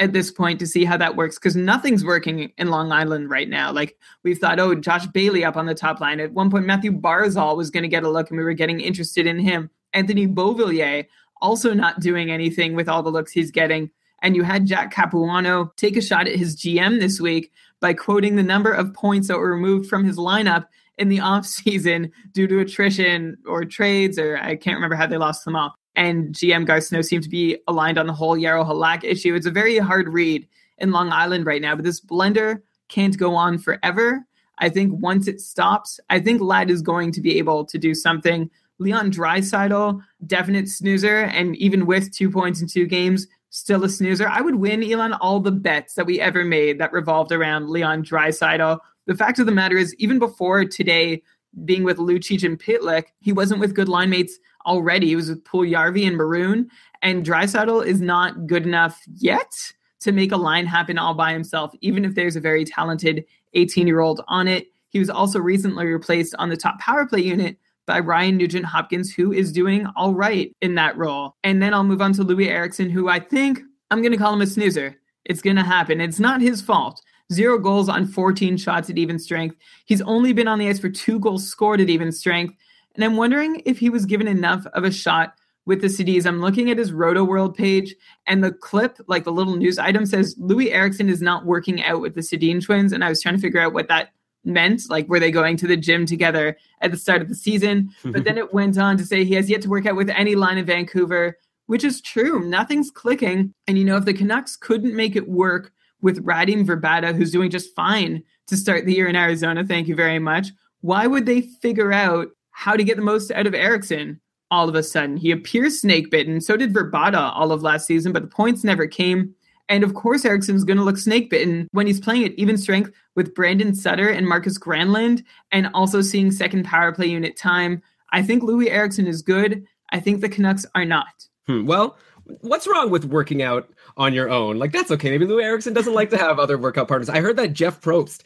at this point to see how that works, because nothing's working in Long Island right now. Like, we've thought, oh, Josh Bailey up on the top line. At one point, Matthew Barzal was going to get a look, and we were getting interested in him. Anthony Beauvillier also not doing anything with all the looks he's getting. And you had Jack Capuano take a shot at his GM this week by quoting the number of points that were removed from his lineup in the offseason due to attrition or trades, or I can't remember how they lost them all. And GM Garceau seemed to be aligned on the whole Yarrow Halak issue. It's a very hard read in Long Island right now, but this blender can't go on forever. I think once it stops, I think Ladd is going to be able to do something. Leon Dreisaitl, definite snoozer, and even with 2 points in 2 games, still a snoozer. I would win, Elon, all the bets that we ever made that revolved around Leon Dreisaitl. The fact of the matter is, even before today, being with Lucic and Pitlick, he wasn't with good line mates already. He was with Puljujarvi and Maroon, and Dreisaitl is not good enough yet to make a line happen all by himself, even if there's a very talented 18-year-old on it. He was also recently replaced on the top power play unit by Ryan Nugent-Hopkins, who is doing all right in that role. And then I'll move on to Louis Eriksson, who I think I'm going to call him a snoozer. It's going to happen. It's not his fault. 0 goals on 14 shots at even strength. He's only been on the ice for 2 goals scored at even strength. And I'm wondering if he was given enough of a shot with the CDs. I'm looking at his RotoWorld page, and the clip, like the little news item, says Louis Eriksson is not working out with the Sedin twins. And I was trying to figure out what that meant. Like, were they going to the gym together at the start of the season? But then it went on to say he has yet to work out with any line in Vancouver, which is true. Nothing's clicking. And, you know, if the Canucks couldn't make it work with Radim Vrbata, who's doing just fine to start the year in Arizona, thank you very much, why would they figure out how to get the most out of Eriksson all of a sudden? He appears snake-bitten. So did Vrbata all of last season, but the points never came. And of course, Eriksson's going to look snake-bitten when he's playing at even strength with Brandon Sutter and Marcus Granlund, and also seeing second power play unit time. I think Louis Eriksson is good. I think the Canucks are not. Well, what's wrong with working out on your own? Like, that's okay. Maybe Louis Eriksson doesn't like to have other workout partners. I heard that Jeff Probst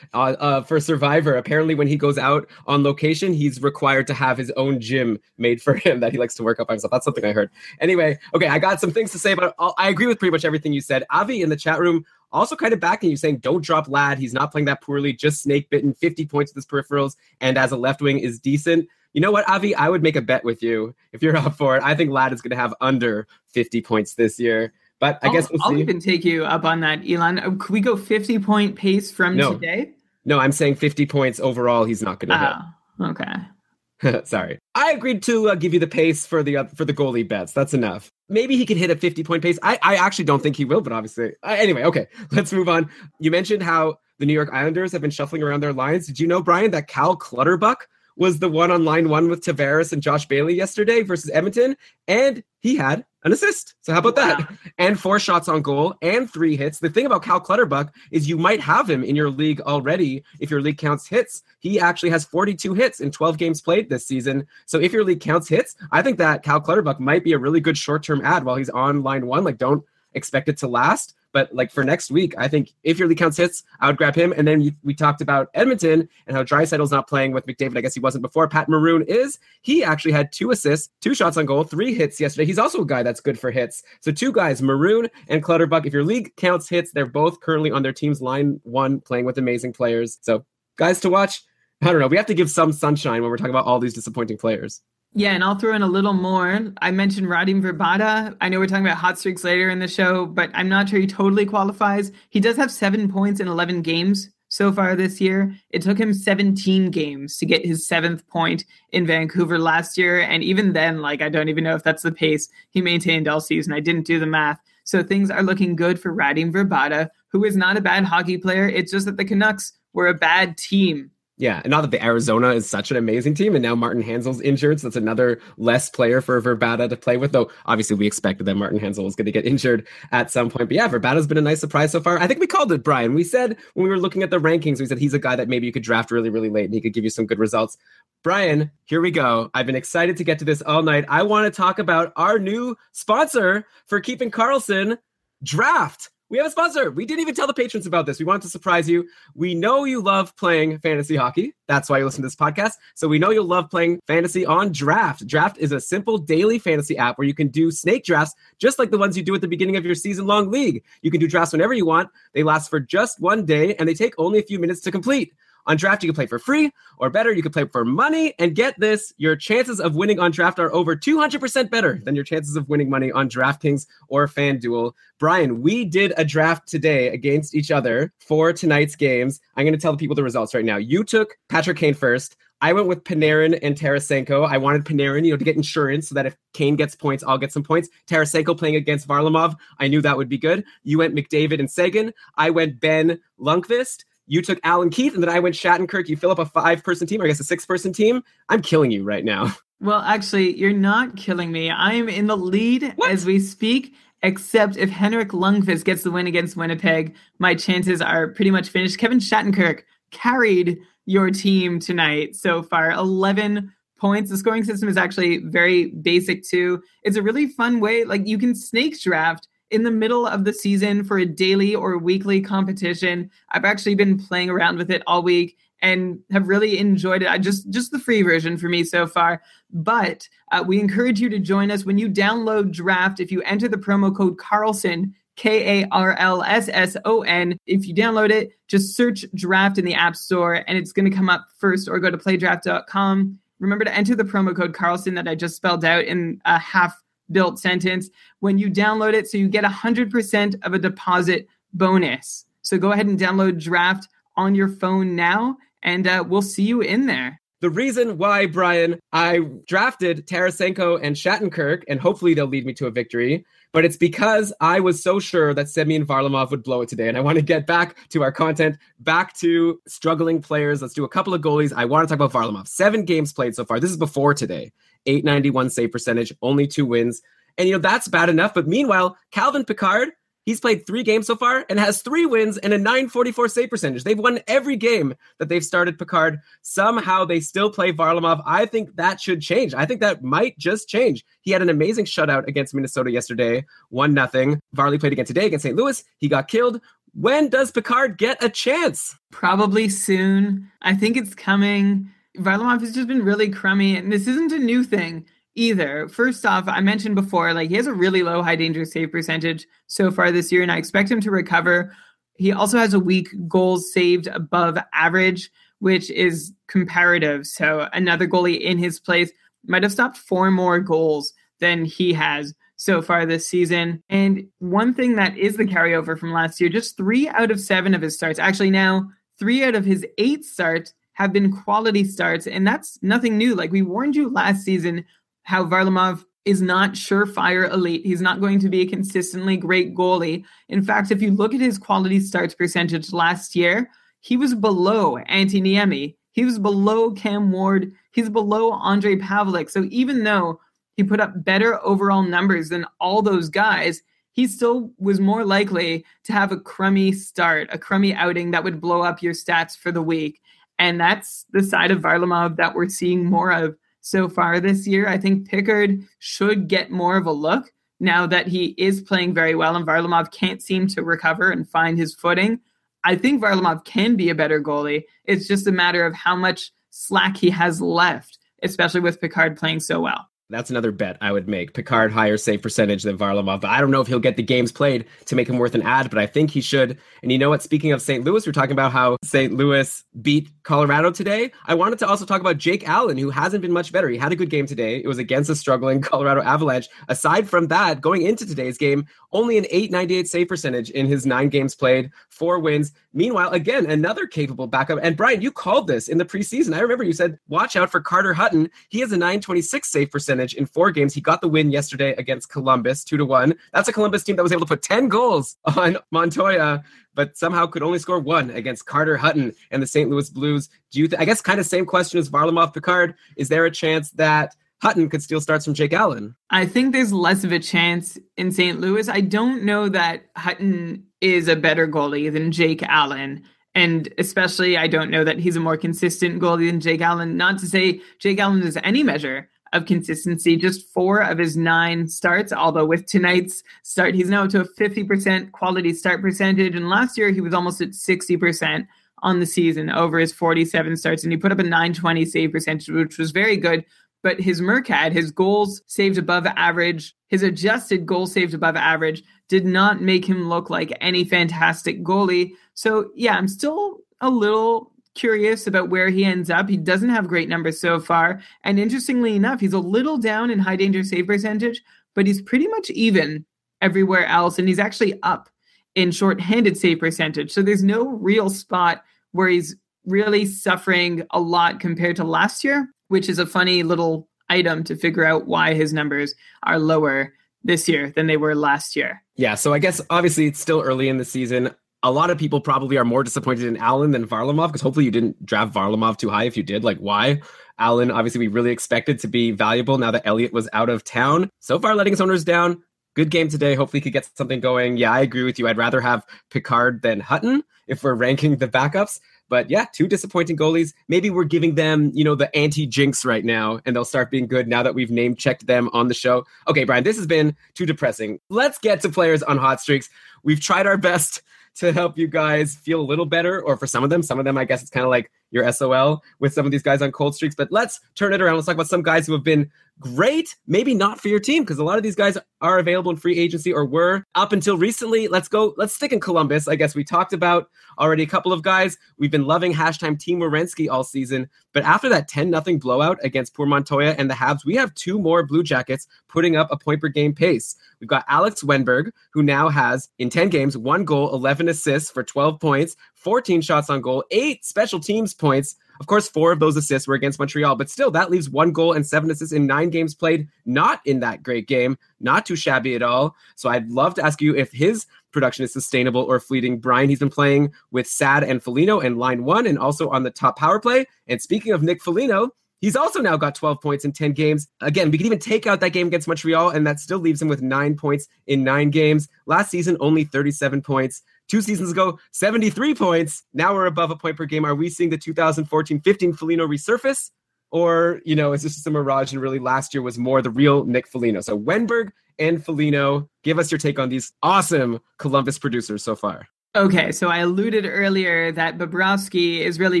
for Survivor, apparently when he goes out on location, he's required to have his own gym made for him that he likes to work out by himself. That's something I heard. Anyway, okay, I got some things to say about it. I agree with pretty much everything you said. Avi in the chat room also kind of backing you, saying don't drop Ladd. He's not playing that poorly, just snake-bitten, 50 points with his peripherals, and as a left wing is decent. You know what, Avi? I would make a bet with you if you're up for it. I think Ladd is going to have under 50 points this year. But I guess we'll see. I'll even take you up on that, Elon. Could we go 50-point pace from today? No, I'm saying 50 points overall he's not going to hit. Okay. Sorry. I agreed to give you the pace for the goalie bets. That's enough. Maybe he could hit a 50-point pace. I actually don't think he will, but obviously. Anyway, okay, let's move on. You mentioned how the New York Islanders have been shuffling around their lines. Did you know, Brian, that Cal Clutterbuck was the one on line one with Tavares and Josh Bailey yesterday versus Edmonton, and he had an assist. So how about that? And 4 shots on goal and 3 hits. The thing about Cal Clutterbuck is you might have him in your league already if your league counts hits. He actually has 42 hits in 12 games played this season. So if your league counts hits, I think that Cal Clutterbuck might be a really good short-term ad while he's on line one. Like, don't expect it to last. But like for next week, I think if your league counts hits, I would grab him. And then we talked about Edmonton and how Dreisaitl's not playing with McDavid. I guess he wasn't before. Pat Maroon is. He actually had 2 assists, 2 shots on goal, 3 hits yesterday. He's also a guy that's good for hits. So 2 guys, Maroon and Clutterbuck. If your league counts hits, they're both currently on their team's line one playing with amazing players. So guys to watch. I don't know. We have to give some sunshine when we're talking about all these disappointing players. Yeah, and I'll throw in a little more. I mentioned Radim Vrbata. I know we're talking about hot streaks later in the show, but I'm not sure he totally qualifies. He does have 7 points in 11 games so far this year. It took him 17 games to get his 7th point in Vancouver last year. And even then, like, I don't even know if that's the pace he maintained all season. I didn't do the math. So things are looking good for Radim Vrbata, who is not a bad hockey player. It's just that the Canucks were a bad team. Yeah, and now that the Arizona is such an amazing team, and now Martin Hansel's injured, so that's another less player for Vrbata to play with, though obviously we expected that Martin Hansel was going to get injured at some point. But yeah, Verbata's been a nice surprise so far. I think we called it, Brian. We said when we were looking at the rankings, we said he's a guy that maybe you could draft really, really late, and he could give you some good results. Brian, here we go. I've been excited to get to this all night. I want to talk about our new sponsor for Keeping Karlsson, Draft. We have a sponsor. We didn't even tell the patrons about this. We wanted to surprise you. We know you love playing fantasy hockey. That's why you listen to this podcast. So we know you'll love playing fantasy on Draft. Draft is a simple daily fantasy app where you can do snake drafts just like the ones you do at the beginning of your season-long league. You can do drafts whenever you want. They last for just one day, and they take only a few minutes to complete. On Draft, you can play for free, or better, you can play for money. And get this, your chances of winning on Draft are over 200% better than your chances of winning money on DraftKings or FanDuel. Brian, we did a draft today against each other for tonight's games. I'm going to tell the people the results right now. You took Patrick Kane first. I went with Panarin and Tarasenko. I wanted Panarin, to get insurance so that if Kane gets points, I'll get some points. Tarasenko playing against Varlamov. I knew that would be good. You went McDavid and Sagan. I went Ben Lundqvist. You took Alan Keith, and then I went Shattenkirk. You fill up a 5-person team, or I guess a 6-person team. I'm killing you right now. Well, actually, you're not killing me. I'm in the lead as we speak, except if Henrik Lundqvist gets the win against Winnipeg, my chances are pretty much finished. Kevin Shattenkirk carried your team tonight so far, 11 points. The scoring system is actually very basic, too. It's a really fun way. Like, you can snake draft in the middle of the season for a daily or weekly competition. I've actually been playing around with it all week and have really enjoyed it. I just the free version for me so far. But we encourage you to join us when you download Draft. If you enter the promo code Karlsson, Karlsson, if you download it, just search Draft in the App Store and it's going to come up first, or go to playdraft.com. Remember to enter the promo code Karlsson that I just spelled out in a half built sentence when you download it, so you get 100% of a deposit bonus. So go ahead and download Draft on your phone now, and we'll see you in there. The reason why, Brian, I drafted Tarasenko and Shattenkirk, and hopefully they'll lead me to a victory, but it's because I was so sure that Semyon Varlamov would blow it today. And I want to get back to our content, back to struggling players. Let's do a couple of goalies. I want to talk about Varlamov. 7 games played so far. This is before today. .891 save percentage, only 2 wins. And, that's bad enough. But meanwhile, Calvin Picard, he's played 3 games so far and has 3 wins and a .944 save percentage. They've won every game that they've started Picard. Somehow they still play Varlamov. I think that should change. I think that might just change. He had an amazing shutout against Minnesota yesterday, 1-0. Varley played again today against St. Louis. He got killed. When does Picard get a chance? Probably soon. I think it's coming. Varlamov has just been really crummy, and this isn't a new thing either. First off, I mentioned before, he has a really low high danger save percentage so far this year, and I expect him to recover. He also has a weak goals saved above average, which is comparative. So another goalie in his place might have stopped 4 more goals than he has so far this season. And one thing that is the carryover from last year, just 3 out of 7 of his starts, actually now 3 out of his 8 starts, have been quality starts, and that's nothing new. We warned you last season how Varlamov is not surefire elite. He's not going to be a consistently great goalie. In fact, if you look at his quality starts percentage last year, he was below Antti Niemi. He was below Cam Ward. He's below Andre Pavlik. So even though he put up better overall numbers than all those guys, he still was more likely to have a crummy start, a crummy outing that would blow up your stats for the week. And that's the side of Varlamov that we're seeing more of so far this year. I think Pickard should get more of a look now that he is playing very well and Varlamov can't seem to recover and find his footing. I think Varlamov can be a better goalie. It's just a matter of how much slack he has left, especially with Pickard playing so well. That's another bet I would make. Picard higher save percentage than Varlamov. But I don't know if he'll get the games played to make him worth an ad, but I think he should. And you know what? Speaking of St. Louis, we're talking about how St. Louis beat Colorado today. I wanted to also talk about Jake Allen, who hasn't been much better. He had a good game today. It was against a struggling Colorado Avalanche. Aside from that, going into today's game, only an .898 save percentage in his 9 games played, 4 wins. Meanwhile, again, another capable backup. And Brian, you called this in the preseason. I remember you said, watch out for Carter Hutton. He has a .926 save percentage in 4 games. He got the win yesterday against Columbus, 2-1. That's a Columbus team that was able to put 10 goals on Montoya, but somehow could only score 1 against Carter Hutton and the St. Louis Blues. Do you? I guess kind of same question as Varlamov Picard. Is there a chance that Hutton could steal starts from Jake Allen? I think there's less of a chance in St. Louis. I don't know that Hutton is a better goalie than Jake Allen. And especially, I don't know that he's a more consistent goalie than Jake Allen. Not to say Jake Allen is any measure of consistency, just 4 of his 9 starts, although with tonight's start, he's now up to a 50% quality start percentage. And last year, he was almost at 60% on the season over his 47 starts. And he put up a .920 save percentage, which was very good. But his MERCAD, his goals saved above average, his adjusted goals saved above average, did not make him look like any fantastic goalie. So, yeah, I'm still a little curious about where he ends up. He doesn't have great numbers so far. And interestingly enough, he's a little down in high danger save percentage, but he's pretty much even everywhere else. And he's actually up in shorthanded save percentage. So there's no real spot where he's really suffering a lot compared to last year, which is a funny little item to figure out why his numbers are lower this year than they were last year. Yeah, so I guess obviously it's still early in the season. A lot of people probably are more disappointed in Allen than Varlamov, because hopefully you didn't draft Varlamov too high. If you did, like, why? Allen, obviously we really expected to be valuable now that Elliott was out of town. So far letting his owners down. Good game today. Hopefully he could get something going. Yeah, I agree with you. I'd rather have Picard than Hutton if we're ranking the backups. But yeah, 2 disappointing goalies. Maybe we're giving them, you know, the anti-jinx right now, and they'll start being good now that we've name-checked them on the show. Okay, Brian, this has been too depressing. Let's get to players on hot streaks. We've tried our best to help you guys feel a little better, or for some of them, I guess it's kind of like your SOL with some of these guys on cold streaks. But let's turn it around. Let's talk about some guys who have been great, maybe not for your team, because a lot of these guys are available in free agency or were up until recently. Let's stick in Columbus. I guess we talked about already a couple of guys. We've been loving hashtag Team Werenski all season. But after that 10-0 blowout against poor Montoya and the Habs, we have 2 more Blue Jackets putting up a point per game pace. We've got Alex Wennberg, who now has, in 10 games, 1 goal, 11 assists for 12 points, 14 shots on goal, 8 special teams points. Of course, 4 of those assists were against Montreal, but still that leaves 1 goal and 7 assists in 9 games played. Not in that great game, not too shabby at all. So I'd love to ask you if his production is sustainable or fleeting. Brian, he's been playing with Sad and Foligno in line 1 and also on the top power play. And speaking of Nick Foligno, he's also now got 12 points in 10 games. Again, we could even take out that game against Montreal, and that still leaves him with 9 points in 9 games. Last season, only 37 points. 2 seasons ago, 73 points. Now we're above a point per game. Are we seeing the 2014-15 Foligno resurface? Or, you know, is this just a mirage and really last year was more the real Nick Foligno? So Wennberg and Foligno, give us your take on these awesome Columbus producers so far. Okay, so I alluded earlier that Bobrovsky is really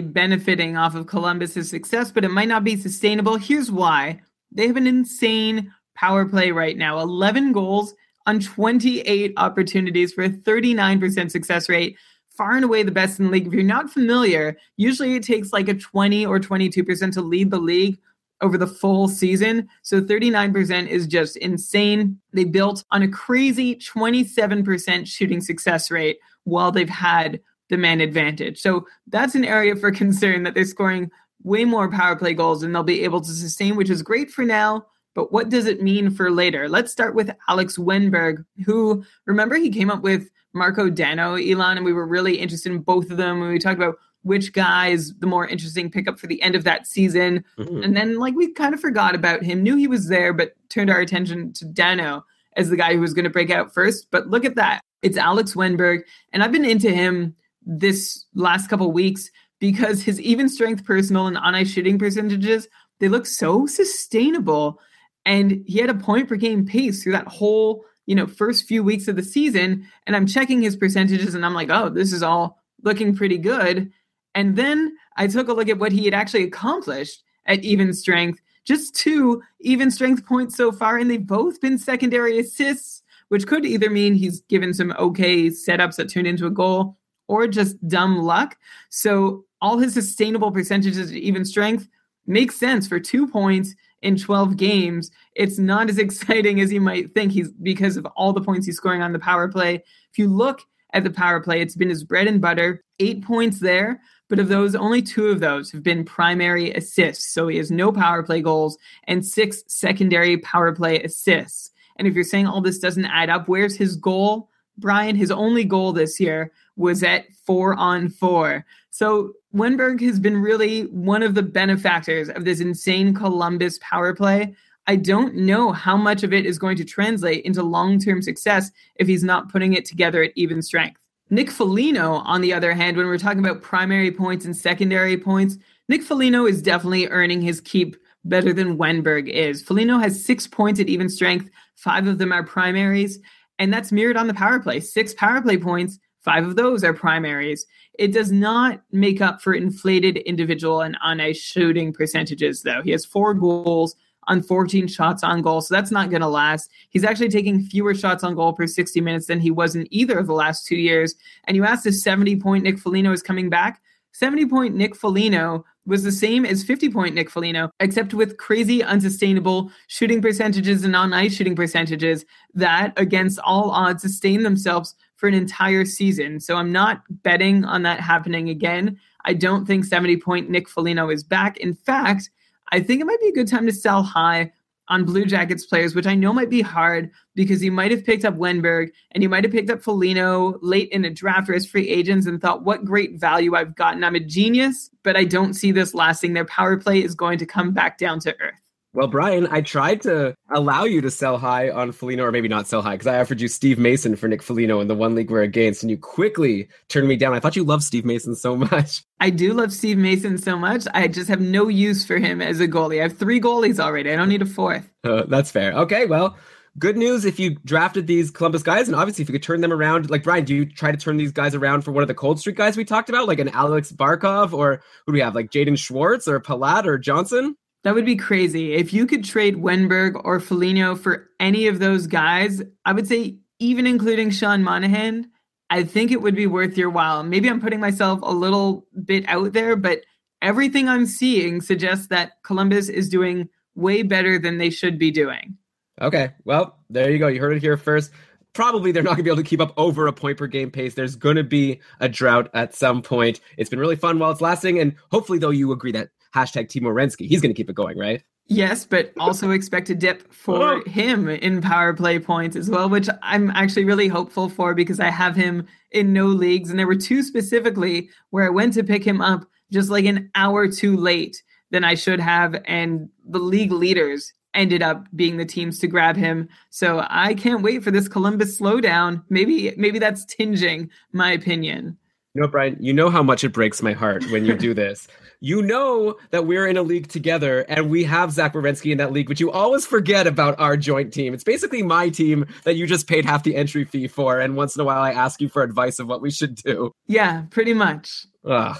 benefiting off of Columbus's success, but it might not be sustainable. Here's why. They have an insane power play right now. 11 goals on 28 opportunities for a 39% success rate, far and away the best in the league. If you're not familiar, usually it takes like a 20 or 22% to lead the league over the full season. So 39% is just insane. They built on a crazy 27% shooting success rate while they've had the man advantage. So that's an area for concern, that they're scoring way more power play goals than they'll be able to sustain, which is great for now. But what does it mean for later? Let's start with Alex Wennberg, who, remember, he came up with Marco Dano, Elon, and we were really interested in both of them when we talked about which guy is the more interesting pickup for the end of that season. Mm-hmm. And then, like, we kind of forgot about him, knew he was there, but turned our attention to Dano as the guy who was going to break out first. But look at that. It's Alex Wennberg. And I've been into him this last couple weeks because his even strength personal and on-ice shooting percentages, they look so sustainable. And he had a point per game pace through that whole, you know, first few weeks of the season. And I'm checking his percentages and I'm like, oh, this is all looking pretty good. And then I took a look at what he had actually accomplished at even strength. just 2 even strength points so far, and they've both been secondary assists, which could either mean he's given some okay setups that turn into a goal or just dumb luck. So all his sustainable percentages at even strength makes sense for 2 points in 12 games. It's not as exciting as you might think he's because of all the points he's scoring on the power play. If you look at the power play, it's been his bread and butter, 8 points there. But of those, only 2 of those have been primary assists. So he has no power play goals and 6 secondary power play assists. And if you're saying all this doesn't add up, where's his goal? Brian, his only goal this year was at 4-on-4. So Wenberg has been really one of the benefactors of this insane Columbus power play. I don't know how much of it is going to translate into long-term success if he's not putting it together at even strength. Nick Foligno, on the other hand, when we're talking about primary points and secondary points, Nick Foligno is definitely earning his keep better than Wenberg is. Foligno has 6 points at even strength. 5 of them are primaries, and that's mirrored on the power play. 6 power play points, 5 of those are primaries. It does not make up for inflated individual and on-ice shooting percentages, though. He has 4 goals on 14 shots on goal, so that's not going to last. He's actually taking fewer shots on goal per 60 minutes than he was in either of the last 2 years. And you asked if 70-point Nick Foligno is coming back. 70-point Nick Foligno was the same as 50-point Nick Foligno, except with crazy, unsustainable shooting percentages and on-ice shooting percentages that, against all odds, sustain themselves for an entire season. So I'm not betting on that happening again. I don't think 70-point Nick Foligno is back. In fact, I think it might be a good time to sell high on Blue Jackets players, which I know might be hard because you might have picked up Wenberg and you might have picked up Foligno late in a draft or as free agents and thought, what great value I've gotten. I'm a genius, but I don't see this lasting. Their power play is going to come back down to earth. Well, Brian, I tried to allow you to sell high on Foligno, or maybe not sell high, because I offered you Steve Mason for Nick Foligno in the one league we're against, and you quickly turned me down. I thought you loved Steve Mason so much. I do love Steve Mason so much. I just have no use for him as a goalie. I have 3 goalies already. I don't need a 4th. That's fair. Okay, well, good news if you drafted these Columbus guys, and obviously if you could turn them around. Like, Brian, do you try to turn these guys around for one of the cold streak guys we talked about, like an Alex Barkov, or who do we have, like Jaden Schwartz or Palat or Johnson? That would be crazy. If you could trade Wenberg or Foligno for any of those guys, I would say even including Sean Monahan, I think it would be worth your while. Maybe I'm putting myself a little bit out there, but everything I'm seeing suggests that Columbus is doing way better than they should be doing. Okay, well, there you go. You heard it here first. Probably they're not going to be able to keep up over a point per game pace. There's going to be a drought at some point. It's been really fun while it's lasting, and hopefully, though, you agree that hashtag Timo Renski, he's going to keep it going, right? Yes, but also expect a dip for him in power play points as well, which I'm actually really hopeful for because I have him in no leagues. And there were 2 specifically where I went to pick him up just like an hour too late than I should have. And the league leaders ended up being the teams to grab him. So I can't wait for this Columbus slowdown. Maybe that's tinging my opinion. You know, Brian, you know how much it breaks my heart when you do this. You know that we're in a league together and we have Zach Werenski in that league, which you always forget about our joint team. It's basically my team that you just paid half the entry fee for. And once in a while, I ask you for advice of what we should do. Yeah, pretty much. Ugh.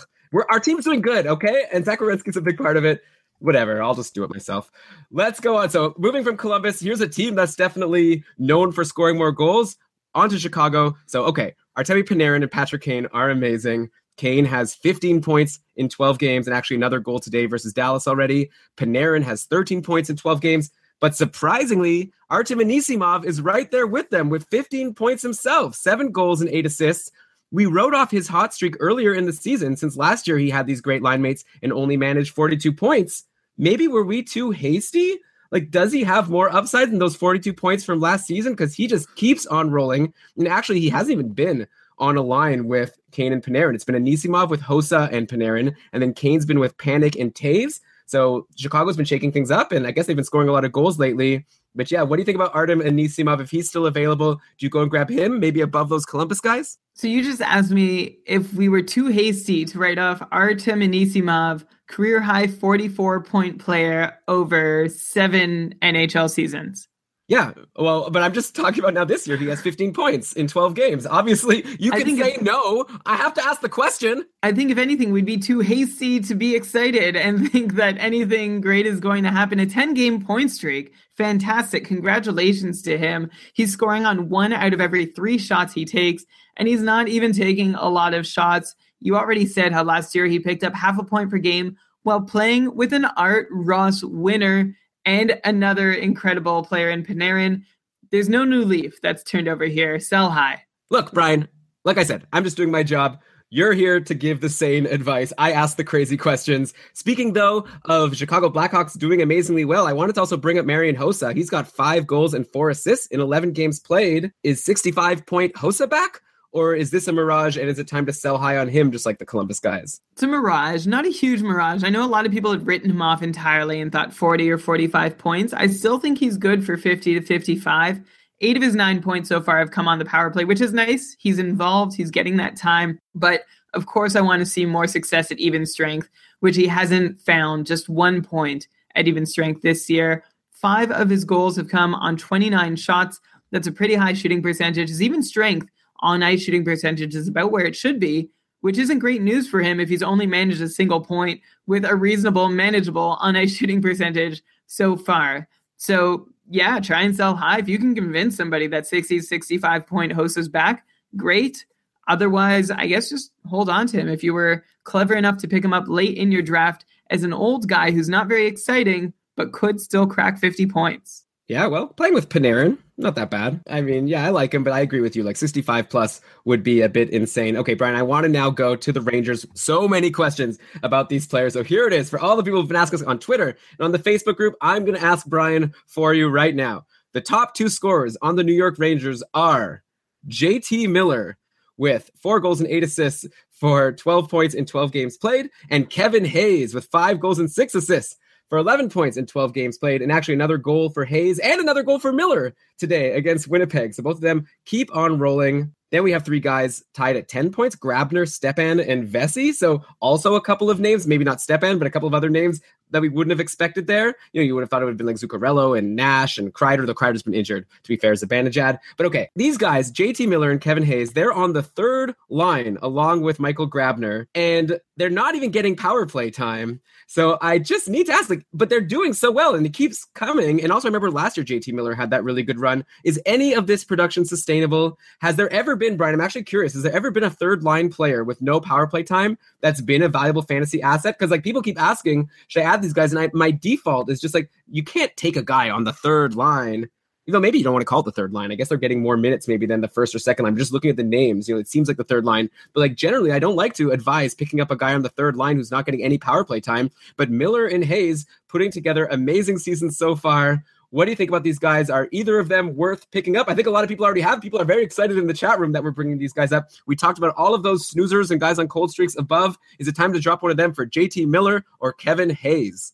Our team's doing good, okay? And Zach Werenski's a big part of it. Whatever, I'll just do it myself. Let's go on. So moving from Columbus, here's a team that's definitely known for scoring more goals. On to Chicago. So, okay, Artemi Panarin and Patrick Kane are amazing. Kane has 15 points in 12 games and actually another goal today versus Dallas already. Panarin has 13 points in 12 games. But surprisingly, Artem Anisimov is right there with them with 15 points himself, 7 goals and 8 assists. We wrote off his hot streak earlier in the season since last year he had these great line mates and only managed 42 points. Maybe were we too hasty? Like, does he have more upside than those 42 points from last season? Because he just keeps on rolling. And actually, he hasn't even been on a line with Kane and Panarin. It's been Anisimov with Hossa and Panarin. And then Kane's been with Panik and Taves. So Chicago's been shaking things up. And I guess they've been scoring a lot of goals lately. But yeah, what do you think about Artem Anisimov? If he's still available, do you go and grab him? Maybe above those Columbus guys? So you just asked me if we were too hasty to write off Artem Anisimov, career-high 44-point player over 7 NHL seasons. Yeah, well, but I'm just talking about now this year. He has 15 points in 12 games. Obviously, you can say no. I have to ask the question. I think, if anything, we'd be too hasty to be excited and think that anything great is going to happen. A 10-game point streak. Fantastic. Congratulations to him. He's scoring on 1 out of every 3 shots he takes, and he's not even taking a lot of shots. You already said how last year he picked up 0.5 point per game while playing with an Art Ross winner. And another incredible player in Panarin. There's no new leaf that's turned over here. Sell high. Look, Brian, like I said, I'm just doing my job. You're here to give the sane advice. I ask the crazy questions. Speaking, though, of Chicago Blackhawks doing amazingly well, I wanted to also bring up Marian Hossa. He's got 5 goals and 4 assists in 11 games played. Is 65-point Hossa back? Or is this a mirage, and is it time to sell high on him just like the Columbus guys? It's a mirage, not a huge mirage. I know a lot of people had written him off entirely and thought 40 or 45 points. I still think he's good for 50 to 55. 8 of his 9 points so far have come on the power play, which is nice. He's involved. He's getting that time. But, of course, I want to see more success at even strength, which he hasn't found. Just 1 point at even strength this year. 5 of his goals have come on 29 shots. That's a pretty high shooting percentage. His even strength on-ice shooting percentage is about where it should be, which isn't great news for him if he's only managed a single point with a reasonable, manageable on-ice shooting percentage so far. So, yeah, try and sell high. If you can convince somebody that 60, 65-point Hossa is back, great. Otherwise, I guess just hold on to him. If you were clever enough to pick him up late in your draft as an old guy who's not very exciting but could still crack 50 points. Yeah, well, playing with Panarin, not that bad. I mean, yeah, I like him, but I agree with you. Like 65 plus would be a bit insane. Okay, Brian, I want to now go to the Rangers. So many questions about these players. So here it is. For all the people who've been asking us on Twitter and on the Facebook group, I'm going to ask Brian for you right now. The top 2 scorers on the New York Rangers are JT Miller with 4 goals and 8 assists for 12 points in 12 games played, and Kevin Hayes with 5 goals and 6 assists. For 11 points in 12 games played, and actually another goal for Hayes and another goal for Miller today against Winnipeg. So both of them keep on rolling. Then we have 3 guys tied at 10 points, Grabner, Stepan, and Vesey. So also a couple of names, maybe not Stepan, but a couple of other names that we wouldn't have expected there. You know, you would have thought it would have been like Zuccarello and Nash and Kreider, though Kreider's been injured, to be fair, Zibanejad. But okay, these guys, JT Miller and Kevin Hayes, they're on the third line along with Michael Grabner, and they're not even getting power play time. So I just need to ask, like, but they're doing so well, and it keeps coming. And also, I remember last year, JT Miller had that really good run. Is any of this production sustainable? Has there ever been, Brian, I'm actually curious, has there ever been a third line player with no power play time that's been a valuable fantasy asset? Because like people keep asking, should I add these guys? And my default is just like, you can't take a guy on the third line. You know, maybe you don't want to call it the third line. I guess they're getting more minutes maybe than the first or second line. I'm just looking at the names. You know, it seems like the third line. But like generally, I don't like to advise picking up a guy on the third line who's not getting any power play time. But Miller and Hayes putting together amazing seasons so far. What do you think about these guys? Are either of them worth picking up? I think a lot of people already have. People are very excited in the chat room that we're bringing these guys up. We talked about all of those snoozers and guys on cold streaks above. Is it time to drop one of them for JT Miller or Kevin Hayes?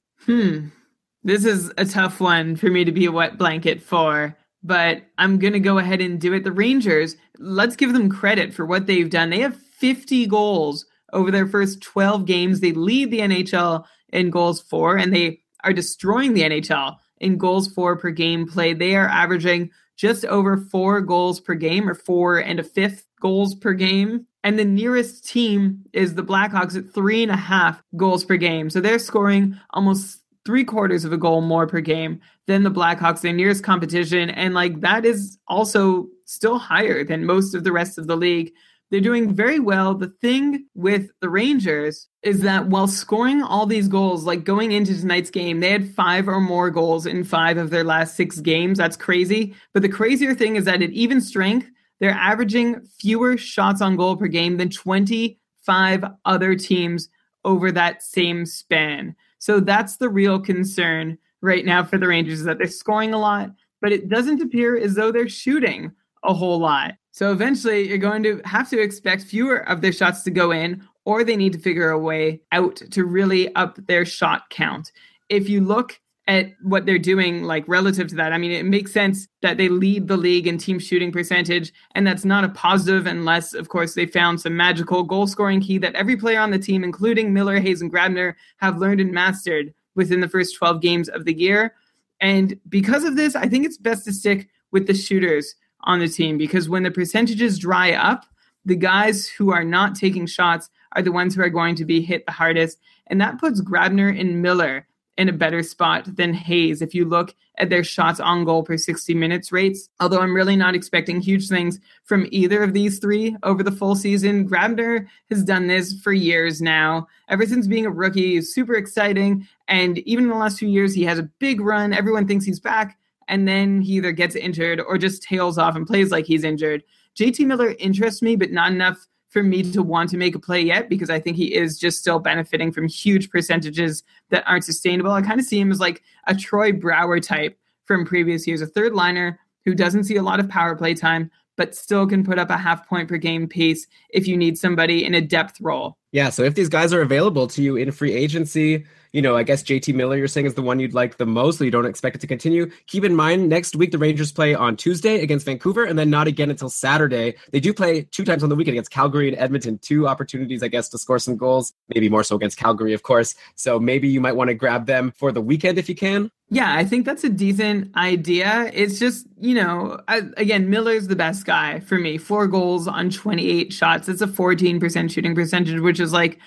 This is a tough one for me to be a wet blanket for, but I'm going to go ahead and do it. The Rangers, let's give them credit for what they've done. They have 50 goals over their first 12 games. They lead the NHL in goals for, and they are destroying the NHL in goals for per game played. They are averaging just over 4 goals per game, or 4 and a fifth goals per game. And the nearest team is the Blackhawks at 3.5 goals per game. So they're scoring almost 3/4 of a goal more per game than the Blackhawks, their nearest competition. And like that is also still higher than most of the rest of the league. They're doing very well. The thing with the Rangers is that while scoring all these goals, like going into tonight's game, they had 5 or more goals in 5 of their last 6 games. That's crazy. But the crazier thing is that at even strength, they're averaging fewer shots on goal per game than 25 other teams over that same span. So that's the real concern right now for the Rangers, is that they're scoring a lot, but it doesn't appear as though they're shooting a whole lot. So eventually you're going to have to expect fewer of their shots to go in, or they need to figure a way out to really up their shot count. If you look at what they're doing, like relative to that, I mean, it makes sense that they lead the league in team shooting percentage, and that's not a positive unless, of course, they found some magical goal-scoring key that every player on the team, including Miller, Hayes, and Grabner, have learned and mastered within the first 12 games of the year. And because of this, I think it's best to stick with the shooters on the team, because when the percentages dry up, the guys who are not taking shots are the ones who are going to be hit the hardest. And that puts Grabner and Miller in a better spot than Hayes if you look at their shots on goal per 60 minutes rates. Although I'm really not expecting huge things from either of these three over the full season. Grabner has done this for years now. Ever since being a rookie, he's super exciting. And even in the last few years, he has a big run. Everyone thinks he's back. And then he either gets injured or just tails off and plays like he's injured. JT Miller interests me, but not enough for me to want to make a play yet, because I think he is just still benefiting from huge percentages that aren't sustainable. I kind of see him as like a Troy Brouwer type from previous years, a third liner who doesn't see a lot of power play time, but still can put up a half point per game pace if you need somebody in a depth role. Yeah, so if these guys are available to you in free agency, you know, I guess JT Miller, you're saying, is the one you'd like the most, so you don't expect it to continue. Keep in mind, next week, the Rangers play on Tuesday against Vancouver, and then not again until Saturday. They do play two times on the weekend against Calgary and Edmonton. Two opportunities, I guess, to score some goals, maybe more so against Calgary, of course. So maybe you might want to grab them for the weekend if you can. Yeah, I think that's a decent idea. It's just, you know, again, Miller's the best guy for me. 4 goals on 28 shots. It's a 14% shooting percentage, which is like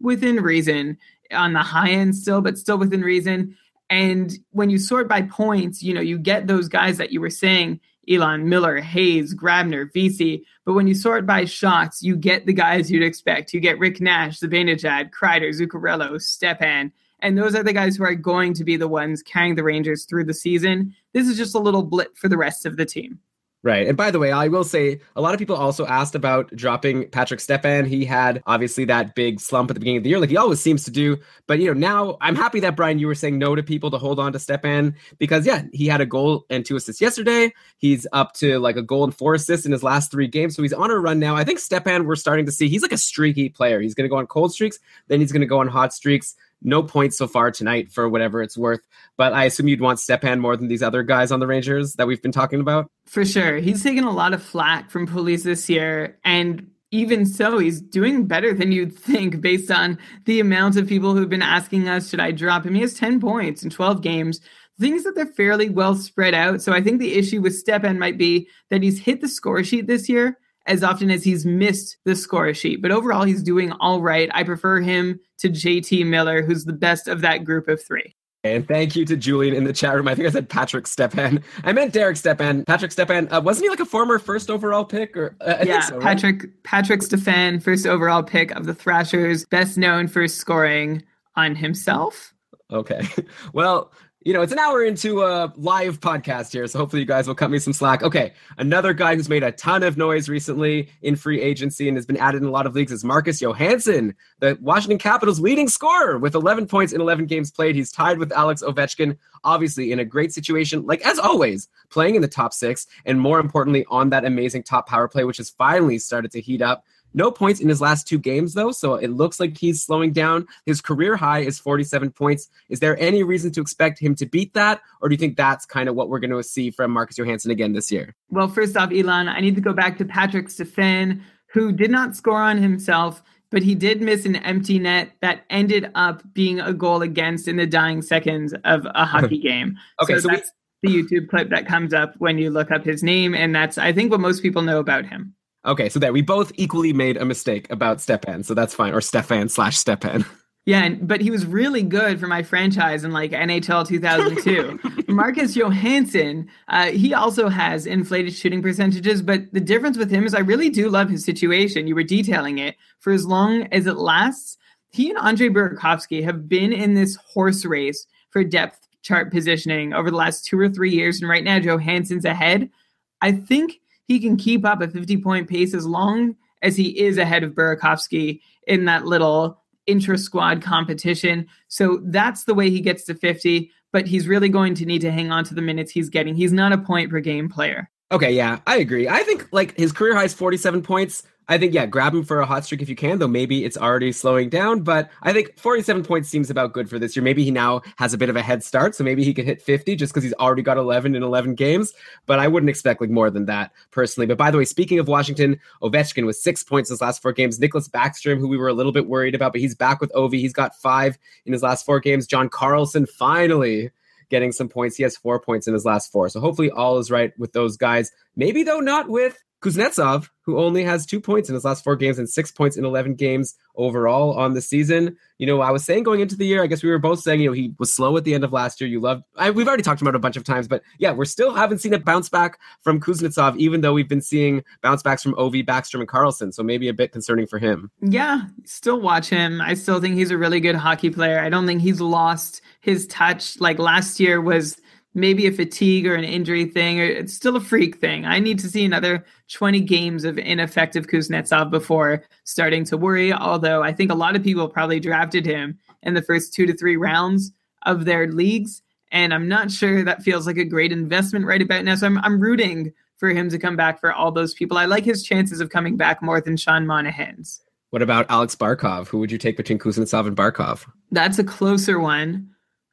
within reason on the high end still, but still within reason. And when you sort by points, you know, you get those guys that you were saying, Elon, Miller, Hayes, Grabner, VC. But when you sort by shots, you get the guys you'd expect. You get Rick Nash, Zibanejad, Kreider, Zuccarello, Stepan. And those are the guys who are going to be the ones carrying the Rangers through the season. This is just a little blip for the rest of the team. Right. And by the way, I will say a lot of people also asked about dropping Patrick Stepan. He had obviously that big slump at the beginning of the year, like he always seems to do. But, you know, now I'm happy that, Brian, you were saying no to people to hold on to Stepan because, yeah, he had a goal and 2 assists yesterday. He's up to like a goal and 4 assists in his last 3 games. So he's on a run now. I think Stepan, we're starting to see he's like a streaky player. He's going to go on cold streaks. Then he's going to go on hot streaks. No points so far tonight for whatever it's worth. But I assume you'd want Stepan more than these other guys on the Rangers that we've been talking about? For sure. He's taken a lot of flack from police this year. And even so, he's doing better than you'd think based on the amount of people who've been asking us, should I drop him? He has 10 points in 12 games. The thing is that they're fairly well spread out. So I think the issue with Stepan might be that he's hit the score sheet this year as often as he's missed the score sheet. But overall, he's doing all right. I prefer him to JT Miller, who's the best of that group of 3. And thank you to Julian in the chat room. I think I said Patrick Stepan. I meant Derek Stepan. Patrick Stepan, wasn't he like a former first overall pick? Or yeah, so, right? Patrick Stepan, first overall pick of the Thrashers, best known for scoring on himself. Okay, well, you know, it's an hour into a live podcast here, so hopefully you guys will cut me some slack. Okay, another guy who's made a ton of noise recently in free agency and has been added in a lot of leagues is Marcus Johansson, the Washington Capitals' leading scorer with 11 points in 11 games played. He's tied with Alex Ovechkin, obviously in a great situation, like as always, playing in the top 6, and more importantly, on that amazing top power play, which has finally started to heat up. No points in his last 2 games, though, so it looks like he's slowing down. His career high is 47 points. Is there any reason to expect him to beat that, or do you think that's kind of what we're going to see from Marcus Johansson again this year? Well, first off, Elon, I need to go back to Patrick Stepan, who did not score on himself, but he did miss an empty net that ended up being a goal against in the dying seconds of a hockey game. Okay, so that's the YouTube clip that comes up when you look up his name, and that's, I think, what most people know about him. Okay, so there, we both equally made a mistake about Stepan, so that's fine. Or Stefan/Stepan. Yeah, but he was really good for my franchise in like NHL 2002. Marcus Johansson, he also has inflated shooting percentages, but the difference with him is I really do love his situation. You were detailing it. For as long as it lasts, he and Andre Burakovsky have been in this horse race for depth chart positioning over the last 2 or 3 years, and right now Johansson's ahead. I think he can keep up a 50-point pace as long as he is ahead of Burakovsky in that little intra-squad competition. So that's the way he gets to 50, but he's really going to need to hang on to the minutes he's getting. He's not a point-per-game player. Okay, yeah, I agree. I think, like, his career high is 47 points. I think, yeah, grab him for a hot streak if you can, though maybe it's already slowing down. But I think 47 points seems about good for this year. Maybe he now has a bit of a head start, so maybe he could hit 50 just because he's already got 11 in 11 games. But I wouldn't expect like more than that, personally. But by the way, speaking of Washington, Ovechkin with 6 points in his last 4 games. Nicholas Backstrom, who we were a little bit worried about, but he's back with Ovi. He's got 5 in his last 4 games. John Carlson, finally, getting some points. He has 4 points in his last four. So hopefully all is right with those guys. Maybe, though, not with Kuznetsov, who only has 2 points in his last four games and 6 points in 11 games overall on the season. You know, I was saying going into the year, I guess we were both saying, you know, he was slow at the end of last year. We've already talked about it a bunch of times, but yeah, we still haven't seen a bounce back from Kuznetsov, even though we've been seeing bounce backs from Ovi, Backstrom, and Carlson. So maybe a bit concerning for him. Yeah, still watch him. I still think he's a really good hockey player. I don't think he's lost his touch. Like last year was maybe a fatigue or an injury thing, or it's still a freak thing. I need to see another 20 games of ineffective Kuznetsov before starting to worry. Although I think a lot of people probably drafted him in the first 2 to 3 rounds of their leagues. And I'm not sure that feels like a great investment right about now. So I'm rooting for him to come back for all those people. I like his chances of coming back more than Sean Monahan's. What about Alex Barkov? Who would you take between Kuznetsov and Barkov? That's a closer one.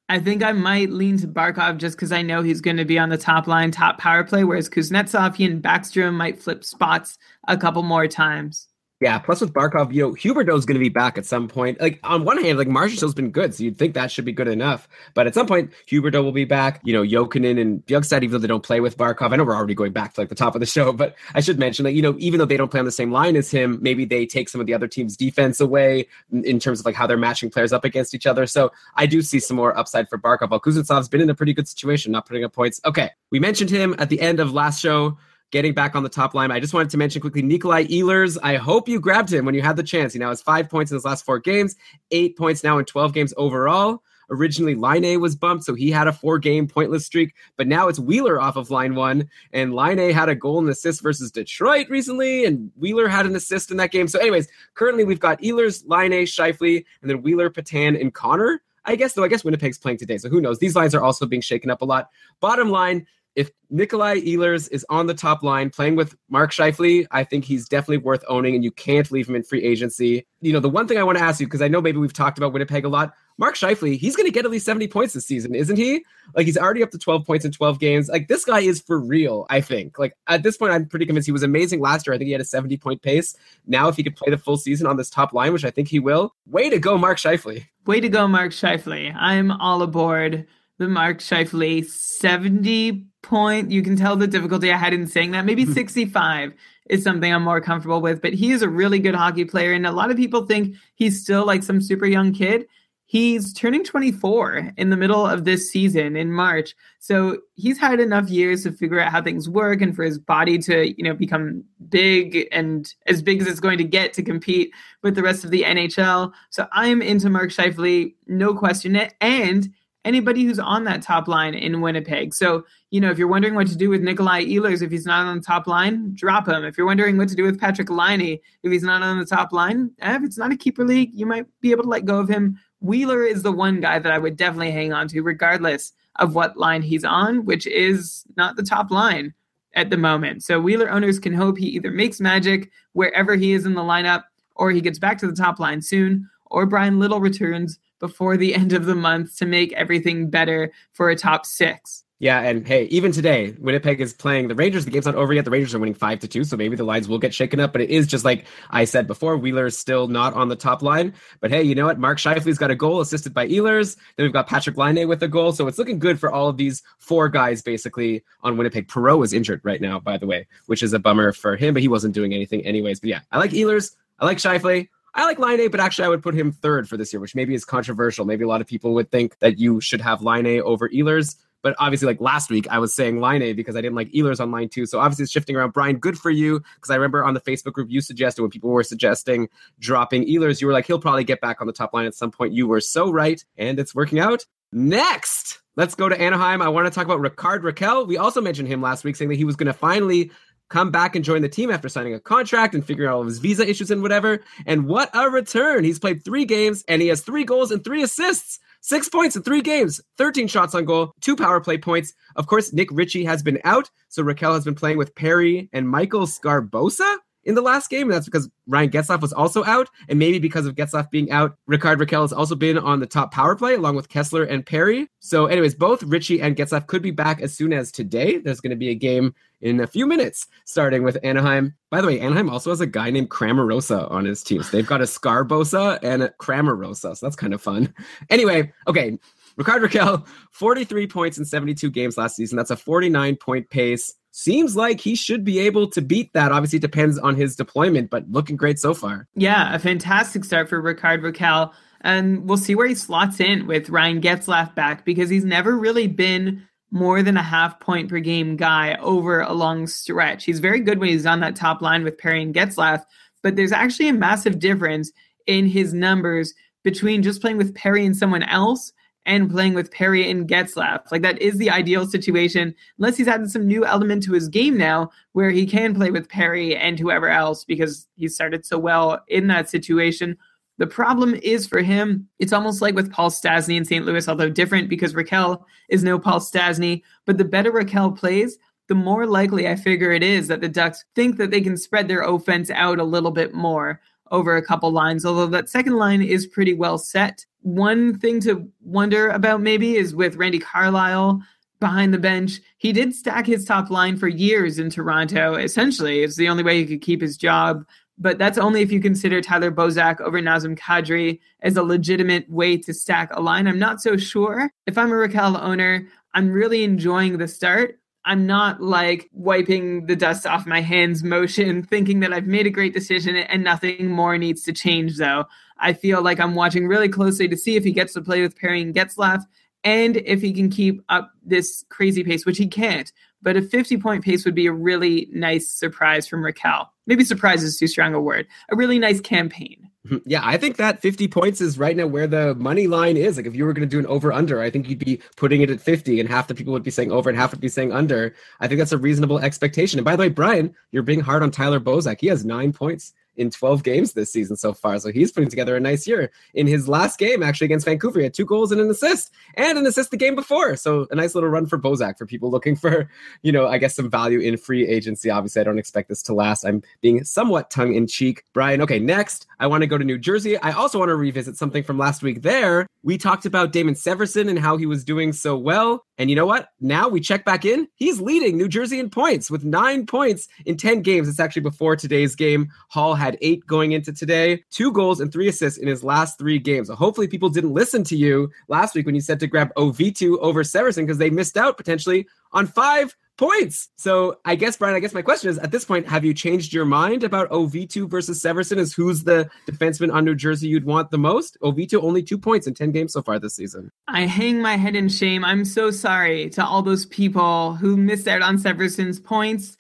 I think I might lean to Barkov just because I know he's going to be on the top line, top power play, whereas Kuznetsov, he and Backstrom might flip spots a couple more times. Yeah, plus with Barkov, you know, Huberdeau's going to be back at some point. Like, on one hand, like, Marchessault's been good, so you'd think that should be good enough. But at some point, Huberdeau will be back. You know, Jokinen and Bjugstad, even though they don't play with Barkov. I know we're already going back to, like, the top of the show, but I should mention that, you know, even though they don't play on the same line as him, maybe they take some of the other team's defense away in terms of, like, how they're matching players up against each other. So I do see some more upside for Barkov. Well, Kuznetsov's been in a pretty good situation, not putting up points. Okay, we mentioned him at the end of last show. Getting back on the top line, I just wanted to mention quickly Nikolai Ehlers. I hope you grabbed him when you had the chance. He now has 5 points in his last four games, 8 points now in 12 games overall. Originally, Line A was bumped, so he had a 4-game pointless streak, but now it's Wheeler off of line one, and Line A had a goal and assist versus Detroit recently, and Wheeler had an assist in that game. So anyways, currently we've got Ehlers, Line A, Scheifele, and then Wheeler, Patan, and Connor, I guess, though I guess Winnipeg's playing today, so who knows? These lines are also being shaken up a lot. Bottom line, if Nikolai Ehlers is on the top line playing with Mark Scheifele, I think he's definitely worth owning, and you can't leave him in free agency. You know, the one thing I want to ask you, because I know maybe we've talked about Winnipeg a lot, Mark Scheifele, he's going to get at least 70 points this season, isn't he? Like, he's already up to 12 points in 12 games. Like, this guy is for real, I think. Like, at this point, I'm pretty convinced he was amazing last year. I think he had a 70-point pace. Now, if he could play the full season on this top line, which I think he will, way to go, Mark Scheifele. Way to go, Mark Scheifele. I'm all aboard the Mark Scheifele 70-point. You can tell the difficulty I had in saying that. Maybe 65 is something I'm more comfortable with, but he is a really good hockey player. And a lot of people think he's still like some super young kid. He's turning 24 in the middle of this season in March. So he's had enough years to figure out how things work and for his body to, you know, become big and as big as it's going to get to compete with the rest of the NHL. So I'm into Mark Scheifele, no question. And anybody who's on that top line in Winnipeg. So, you know, if you're wondering what to do with Nikolai Ehlers, if he's not on the top line, drop him. If you're wondering what to do with Patrick Laine, if he's not on the top line, if it's not a keeper league, you might be able to let go of him. Wheeler is the one guy that I would definitely hang on to, regardless of what line he's on, which is not the top line at the moment. So Wheeler owners can hope he either makes magic wherever he is in the lineup, or he gets back to the top line soon, or Brian Little returns before the end of the month to make everything better for a top six. Yeah, and hey, even today, Winnipeg is playing the Rangers. The game's not over yet. The Rangers are winning 5-2, so maybe the lines will get shaken up. But it is just like I said before, Wheeler is still not on the top line. But hey, you know what? Mark Scheifele's got a goal assisted by Ehlers. Then we've got Patrick Laine with a goal. So it's looking good for all of these four guys basically on Winnipeg. Perreault is injured right now, by the way, which is a bummer for him, but he wasn't doing anything anyways. But yeah, I like Ehlers. I like Scheifele. I like Line A, but actually I would put him third for this year, which maybe is controversial. Maybe a lot of people would think that you should have Line A over Ehlers. But obviously, like last week, I was saying Line A because I didn't like Ehlers on line two. So obviously it's shifting around. Brian, good for you, because I remember on the Facebook group you suggested when people were suggesting dropping Ehlers, you were like, he'll probably get back on the top line at some point. You were so right, and it's working out. Next, let's go to Anaheim. I want to talk about Rickard Rakell. We also mentioned him last week, saying that he was going to finally come back and join the team after signing a contract and figuring out all of his visa issues and whatever. And what a return. He's played 3 games and he has 3 goals and 3 assists, 6 points in 3 games, 13 shots on goal, 2 power play points. Of course, Nick Ritchie has been out. So Rakell has been playing with Perry and Michael Scarbosa in the last game. And that's because Ryan Getzlaf was also out. And maybe because of Getzlaf being out, Rickard Rakell has also been on the top power play along with Kessler and Perry. So anyways, both Ritchie and Getzlaf could be back as soon as today. There's going to be a game in a few minutes, starting with Anaheim. By the way, Anaheim also has a guy named Cramarosa on his team. So they've got a Scarbosa and a Cramarosa. So that's kind of fun. Anyway, okay, Rickard Rakell, 43 points in 72 games last season. That's a 49-point pace. Seems like he should be able to beat that. Obviously, it depends on his deployment, but looking great so far. Yeah, a fantastic start for Rickard Rakell. And we'll see where he slots in with Ryan Getzlaf back, because he's never really been more than a half-point per game guy over a long stretch. He's very good when he's on that top line with Perry and Getzlaf, but there's actually a massive difference in his numbers between just playing with Perry and someone else and playing with Perry and Getzlaf. Like, that is the ideal situation, unless he's added some new element to his game now where he can play with Perry and whoever else, because he started so well in that situation. The problem is for him, it's almost like with Paul Stastny in St. Louis, although different because Rakell is no Paul Stastny, but the better Rakell plays, the more likely I figure it is that the Ducks think that they can spread their offense out a little bit more over a couple lines, although that second line is pretty well set. One thing to wonder about maybe is with Randy Carlyle behind the bench. He did stack his top line for years in Toronto. Essentially, it's the only way he could keep his job, but that's only if you consider Tyler Bozak over Nazem Kadri as a legitimate way to stack a line. I'm not so sure. If I'm a Rakell owner, I'm really enjoying the start. I'm not like wiping the dust off my hands motion, thinking that I've made a great decision and nothing more needs to change, though. I feel like I'm watching really closely to see if he gets to play with Perry and Getzlaf and if he can keep up this crazy pace, which he can't. But a 50-point pace would be a really nice surprise from Rakell. Maybe surprise is too strong a word. A really nice campaign. Yeah, I think that 50 points is right now where the money line is. Like, if you were going to do an over-under, I think you'd be putting it at 50, and half the people would be saying over and half would be saying under. I think that's a reasonable expectation. And by the way, Brian, you're being hard on Tyler Bozak. He has 9 points in 12 games this season so far, so he's putting together a nice year. In his last game, actually, against Vancouver, he had 2 goals and an assist, the game before. So a nice little run for Bozak for people looking for, you know, I guess some value in free agency. Obviously, I don't expect this to last. I'm being somewhat tongue-in-cheek, Brian. Okay, next, I want to go to New Jersey. I also want to revisit something from last week there. We talked about Damon Severson and how he was doing so well. And you know what? Now we check back in. He's leading New Jersey in points with 9 points in 10 games. It's actually before today's game. Hall had 8 going into today, 2 goals and 3 assists in his last 3 games. So hopefully people didn't listen to you last week when you said to grab Oviedo over Severson, because they missed out potentially on 5 points. So I guess, Brian, my question is, at this point, have you changed your mind about Oviedo versus Severson? Is who's the defenseman on New Jersey you'd want the most? Oviedo only 2 points in 10 games so far this season. I hang my head in shame. I'm so sorry to all those people who missed out on Severson's points.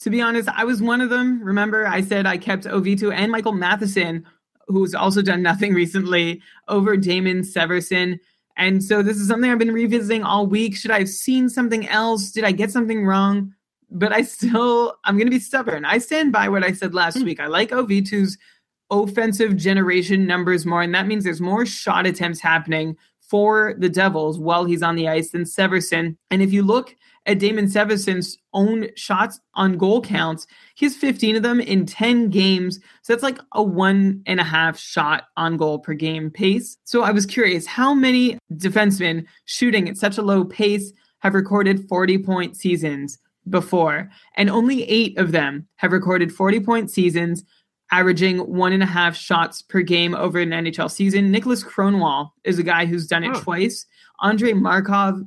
To be honest, I was one of them. Remember, I said I kept Oviedo and Michael Matheson, who's also done nothing recently, over Damon Severson. And so this is something I've been revisiting all week. Should I have seen something else? Did I get something wrong? But I'm going to be stubborn. I stand by what I said last week. I like Oviedo's offensive generation numbers more, and that means there's more shot attempts happening for the Devils while he's on the ice than Severson. And if you look at Damon Severson's own shots on goal counts, he has 15 of them in 10 games. So that's like a 1.5 shot on goal per game pace. So I was curious, how many defensemen shooting at such a low pace have recorded 40-point seasons before? And only 8 of them have recorded 40-point seasons, averaging 1.5 shots per game over an NHL season. Nicholas Cronwall is a guy who's done it twice. Andre Markov,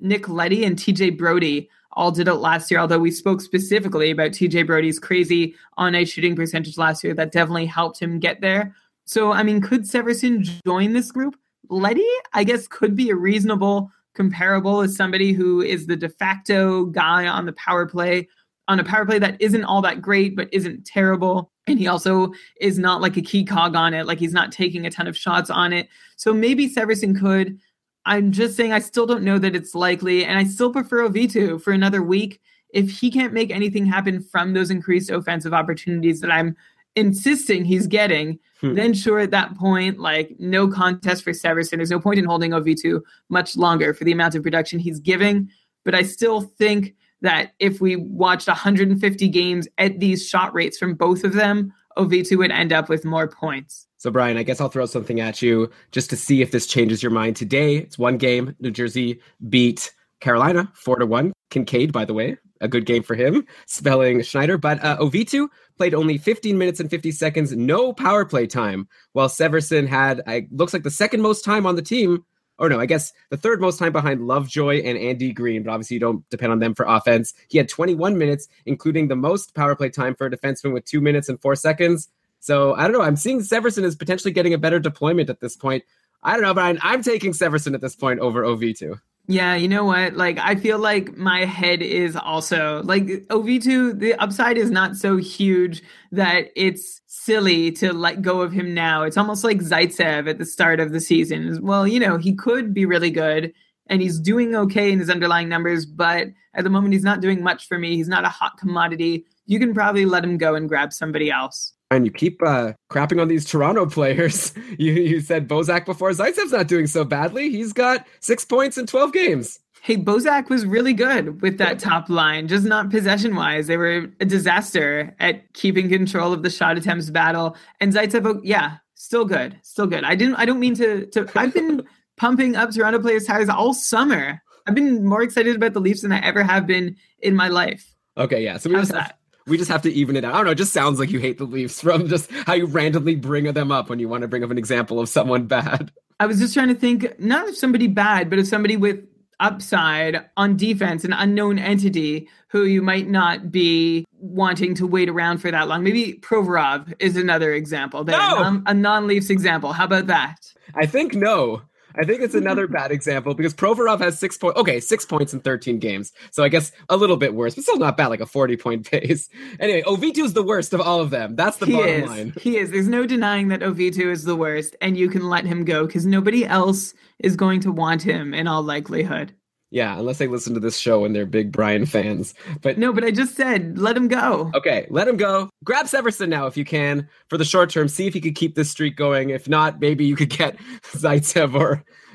Nick Leddy, and TJ Brody all did it last year, although we spoke specifically about TJ Brody's crazy on-ice shooting percentage last year. That definitely helped him get there. So, I mean, could Severson join this group? Leddy, I guess, could be a reasonable comparable as somebody who is the de facto guy on the power play, on a power play that isn't all that great but isn't terrible. And he also is not like a key cog on it. Like, he's not taking a ton of shots on it. So maybe Severson could. I'm just saying I still don't know that it's likely, and I still prefer Oviedo for another week. If he can't make anything happen from those increased offensive opportunities that I'm insisting he's getting, then sure, at that point, like, no contest for Severson. There's no point in holding Oviedo much longer for the amount of production he's giving. But I still think that if we watched 150 games at these shot rates from both of them, Oviedo would end up with more points. So, Brian, I guess I'll throw something at you just to see if this changes your mind today. It's 1 game. New Jersey beat Carolina 4-1. Kincaid, by the way, a good game for him, spelling Schneider. But Oviedo played only 15 minutes and 50 seconds, no power play time, while Severson had, looks like the second most time on the team, or no, I guess the third most time behind Lovejoy and Andy Green, but obviously you don't depend on them for offense. He had 21 minutes, including the most power play time for a defenseman with 2 minutes and 4 seconds. So I don't know. I'm seeing Severson is potentially getting a better deployment at this point. I don't know, Brian. I'm taking Severson at this point over OV2. Yeah, you know what? Like, I feel like my head is also like OV2. The upside is not so huge that it's silly to let go of him now. It's almost like Zaitsev at the start of the season. Well, you know, he could be really good and he's doing okay in his underlying numbers, but at the moment he's not doing much for me. He's not a hot commodity. You can probably let him go and grab somebody else. And you keep crapping on these Toronto players. You said Bozak before. Zaitsev's not doing so badly. He's got 6 points in 12 games. Hey, Bozak was really good with that top line, just not possession-wise. They were a disaster at keeping control of the shot attempts battle. And Zaitsev, yeah, still good. I don't mean to. I've been pumping up Toronto players' tires all summer. I've been more excited about the Leafs than I ever have been in my life. Okay, yeah. So how's that? We just have to even it out. I don't know. It just sounds like you hate the Leafs from just how you randomly bring them up when you want to bring up an example of someone bad. I was just trying to think, not of somebody bad, but of somebody with upside on defense, an unknown entity who you might not be wanting to wait around for that long. Maybe Provorov is another example. A non-Leafs example. How about that? I think no. I think it's another bad example because Provorov has 6 points. Okay, 6 points in 13 games. So I guess a little bit worse, but still not bad, like a 40-point pace. Anyway, OV2 is the worst of all of them. That's the bottom line. He is. There's no denying that OV2 is the worst, and you can let him go because nobody else is going to want him in all likelihood. Yeah, unless they listen to this show and they're big Brian fans. But no, but I just said, let him go. Okay, let him go. Grab Severson now if you can for the short term. See if he could keep this streak going. If not, maybe you could get Zaitsev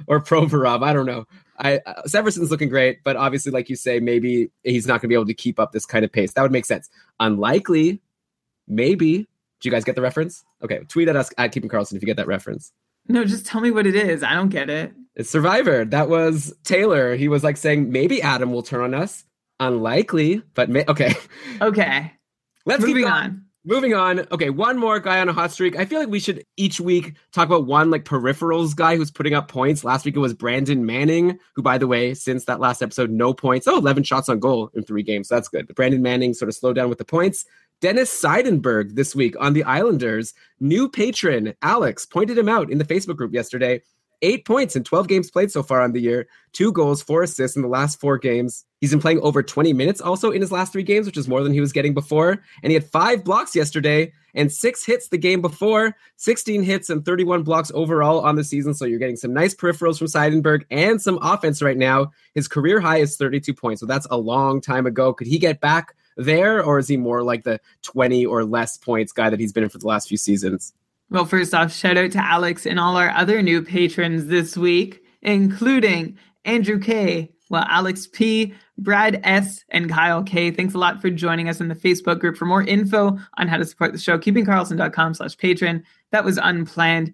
or Provorov. I don't know. Severson's looking great, but obviously, like you say, maybe he's not going to be able to keep up this kind of pace. That would make sense. Unlikely, maybe. Do you guys get the reference? Okay, tweet at us at Keeping Carlson if you get that reference. No, just tell me what it is. I don't get it. It's Survivor. That was Taylor. He was like saying, maybe Adam will turn on us. Unlikely, but okay. Okay. Let's keep on. Moving on. Okay, one more guy on a hot streak. I feel like we should each week talk about one like peripherals guy who's putting up points. Last week it was Brandon Manning, who, by the way, since that last episode, no points. Oh, 11 shots on goal in 3 games. So that's good. But Brandon Manning sort of slowed down with the points. Dennis Seidenberg this week on the Islanders. New patron, Alex, pointed him out in the Facebook group yesterday. 8 points in 12 games played so far on the year. 2 goals, 4 assists in the last 4 games. He's been playing over 20 minutes also in his last 3 games, which is more than he was getting before. And he had 5 blocks yesterday and 6 hits the game before. 16 hits and 31 blocks overall on the season. So you're getting some nice peripherals from Seidenberg and some offense right now. His career high is 32 points. So that's a long time ago. Could he get back there, or is he more like the 20 or less points guy that he's been in for the last few seasons? Well, first off, shout out to Alex and all our other new patrons this week, including Andrew K., Alex P., Brad S., and Kyle K. Thanks a lot for joining us in the Facebook group. For more info on how to support the show, keepingcarlson.com/patron. That was unplanned.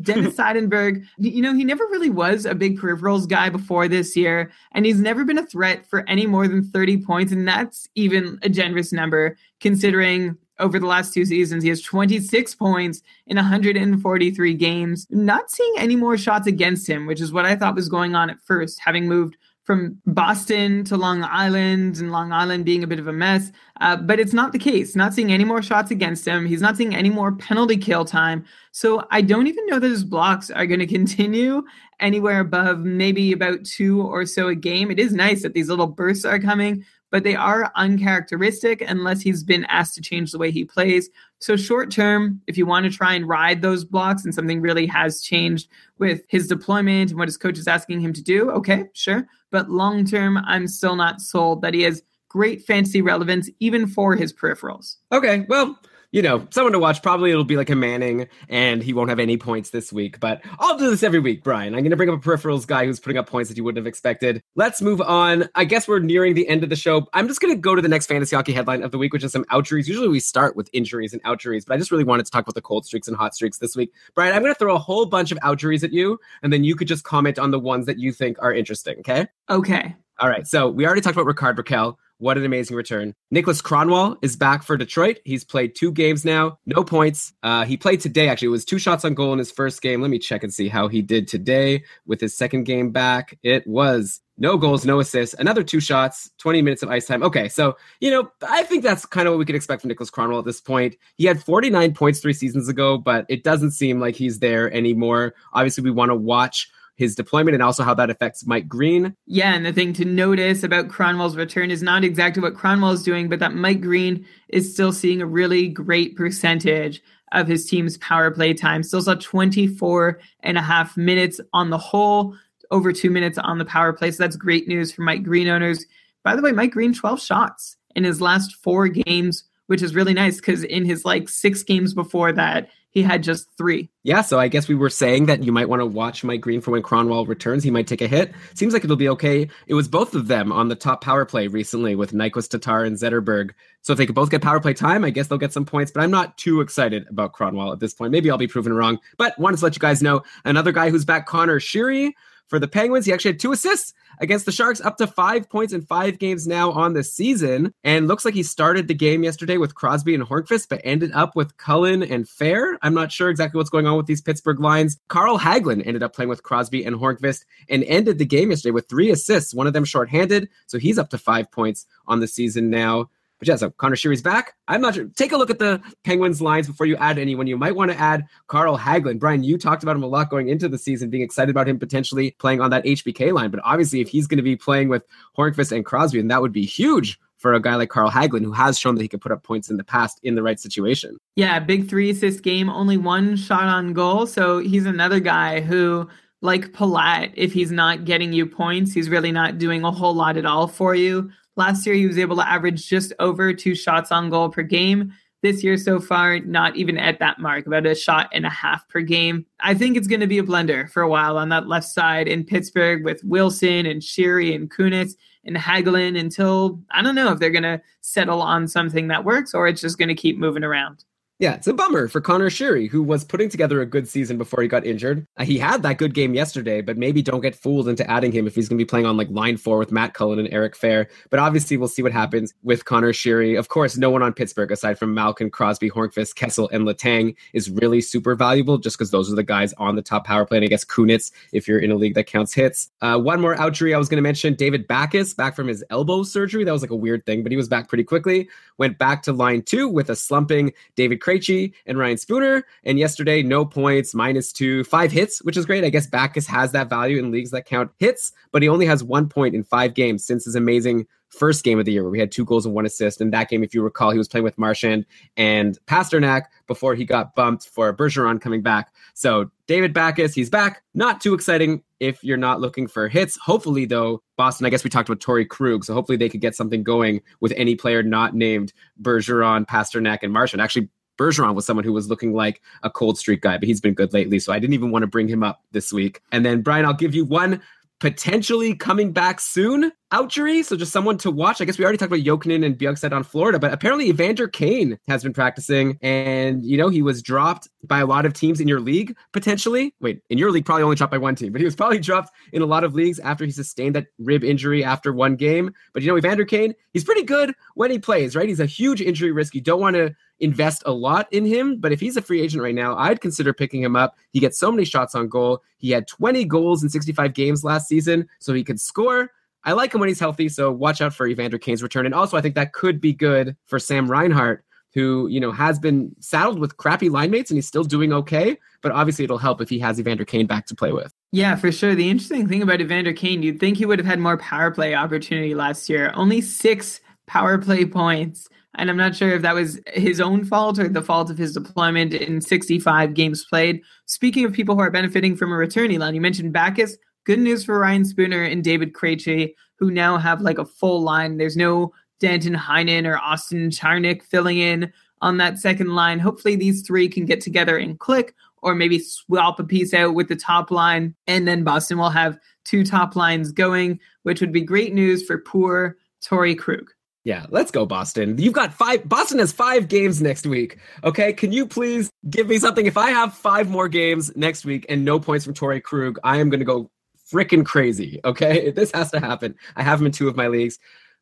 Dennis Seidenberg, you know, he never really was a big peripherals guy before this year, and he's never been a threat for any more than 30 points, and that's even a generous number considering over the last 2 seasons, he has 26 points in 143 games. Not seeing any more shots against him, which is what I thought was going on at first, having moved from Boston to Long Island, and Long Island being a bit of a mess. But it's not the case. Not seeing any more shots against him. He's not seeing any more penalty kill time. So I don't even know that his blocks are going to continue anywhere above maybe about 2 or so a game. It is nice that these little bursts are coming, but they are uncharacteristic unless he's been asked to change the way he plays. So short term, if you want to try and ride those blocks and something really has changed with his deployment and what his coach is asking him to do, okay, sure. But long-term, I'm still not sold that he has great fantasy relevance, even for his peripherals. Okay, well, you know, someone to watch. Probably it'll be like a Manning, and he won't have any points this week. But I'll do this every week, Brian. I'm going to bring up a peripherals guy who's putting up points that you wouldn't have expected. Let's move on. I guess we're nearing the end of the show. I'm just going to go to the next fantasy hockey headline of the week, which is some outjuries. Usually we start with injuries and outjuries, but I just really wanted to talk about the cold streaks and hot streaks this week. Brian, I'm going to throw a whole bunch of outjuries at you, and then you could just comment on the ones that you think are interesting, okay? Okay. All right, so we already talked about Rickard Rakell. What an amazing return. Nicholas Cronwall is back for Detroit. He's played 2 games now, no points. He played today, actually. It was 2 shots on goal in his first game. Let me check and see how he did today with his second game back. It was no goals, no assists, another 2 shots, 20 minutes of ice time. Okay, so, you know, I think that's kind of what we could expect from Nicholas Cronwall at this point. He had 49 points 3 seasons ago, but it doesn't seem like he's there anymore. Obviously, we want to watch his deployment and also how that affects Mike Green. Yeah, and the thing to notice about Cronwall's return is not exactly what Cronwall is doing, but that Mike Green is still seeing a really great percentage of his team's power play time. Still saw 24 and a half minutes on the whole, over 2 minutes on the power play. So that's great news for Mike Green owners. By the way, Mike Green, 12 shots in his last 4 games, which is really nice because in his 6 games before that, he had just 3. Yeah, so I guess we were saying that you might want to watch Mike Green for when Cronwall returns. He might take a hit. Seems like it'll be okay. It was both of them on the top power play recently with Nyquist, Tatar, and Zetterberg. So if they could both get power play time, I guess they'll get some points. But I'm not too excited about Cronwall at this point. Maybe I'll be proven wrong. But wanted to let you guys know, another guy who's back, Connor Sheary for the Penguins. He actually had 2 assists against the Sharks, up to 5 points in 5 games now on the season. And looks like he started the game yesterday with Crosby and Hornqvist, but ended up with Cullen and Fair. I'm not sure exactly what's going on with these Pittsburgh lines. Carl Hagelin ended up playing with Crosby and Hornqvist and ended the game yesterday with 3 assists, one of them shorthanded. So he's up to 5 points on the season now. But yeah, so Connor Sheary's back. I'm not sure. Take a look at the Penguins lines before you add anyone. You might want to add Carl Hagelin. Brian, you talked about him a lot going into the season, being excited about him potentially playing on that HBK line. But obviously, if he's going to be playing with Hornqvist and Crosby, then that would be huge for a guy like Carl Hagelin, who has shown that he could put up points in the past in the right situation. Yeah, big 3-assist game, only 1 shot on goal. So he's another guy who, like Palat, if he's not getting you points, he's really not doing a whole lot at all for you. Last year, he was able to average just over 2 shots on goal per game. This year so far, not even at that mark, about 1.5 shots per game. I think it's going to be a blender for a while on that left side in Pittsburgh with Wilson and Sheary and Kunitz and Hagelin until, I don't know if they're going to settle on something that works or it's just going to keep moving around. Yeah, it's a bummer for Connor Sheary, who was putting together a good season before he got injured. He had that good game yesterday, but maybe don't get fooled into adding him if he's going to be playing on line 4 with Matt Cullen and Eric Fair. But obviously, we'll see what happens with Connor Sheary. Of course, no one on Pittsburgh, aside from Malkin, Crosby, Hornqvist, Kessel, and Letang, is really super valuable just because those are the guys on the top power play. And I guess Kunitz, if you're in a league that counts hits. One more outjury I was going to mention, David Backus, back from his elbow surgery. That was a weird thing, but he was back pretty quickly. Went back to line 2 with a slumping David Krejci and Ryan Spooner. And yesterday, no points, -2, 5 hits, which is great. I guess Backus has that value in leagues that count hits, but he only has 1 point in 5 games since his amazing first game of the year where we had 2 goals and 1 assist. In that game, if you recall, he was playing with Marchand and Pasternak before he got bumped for Bergeron coming back. So David Backus, he's back. Not too exciting if you're not looking for hits. Hopefully, though, Boston, I guess we talked about Torey Krug, so hopefully they could get something going with any player not named Bergeron, Pasternak, and Marchand. Actually, Bergeron was someone who was looking like a cold streak guy, but he's been good lately, so I didn't even want to bring him up this week. And then, Brian, I'll give you one potentially coming back soon outjury, so just someone to watch. I guess we already talked about Jokinen and Bjugstad on Florida, but apparently Evander Kane has been practicing, and, you know, he was dropped by a lot of teams in your league, potentially. Wait, in your league, probably only dropped by one team, but he was probably dropped in a lot of leagues after he sustained that rib injury after 1 game. But, you know, Evander Kane, he's pretty good when he plays, right? He's a huge injury risk. You don't want to invest a lot in him, but if he's a free agent right now, I'd consider picking him up. He gets so many shots on goal. He had 20 goals in 65 games last season, so he could score. I like him when he's healthy, so watch out for Evander Kane's return. And also, I think that could be good for Sam Reinhart, who, you know, has been saddled with crappy line mates and he's still doing okay, but obviously it'll help if he has Evander Kane back to play with. Yeah, for sure. The interesting thing about Evander Kane, you'd think he would have had more power play opportunity last year. Only 6 power play points. And I'm not sure if that was his own fault or the fault of his deployment in 65 games played. Speaking of people who are benefiting from a return, Elon, you mentioned Backus. Good news for Ryan Spooner and David Krejci, who now have a full line. There's no Danton Heinen or Austin Charnik filling in on that second line. Hopefully these 3 can get together and click, or maybe swap a piece out with the top line. And then Boston will have 2 top lines going, which would be great news for poor Torey Krug. Yeah, let's go, Boston. You've got 5. Boston has 5 games next week. Okay, can you please give me something? If I have 5 more games next week and no points from Torey Krug, I am going to go freaking crazy. Okay, this has to happen. I have him in 2 of my leagues.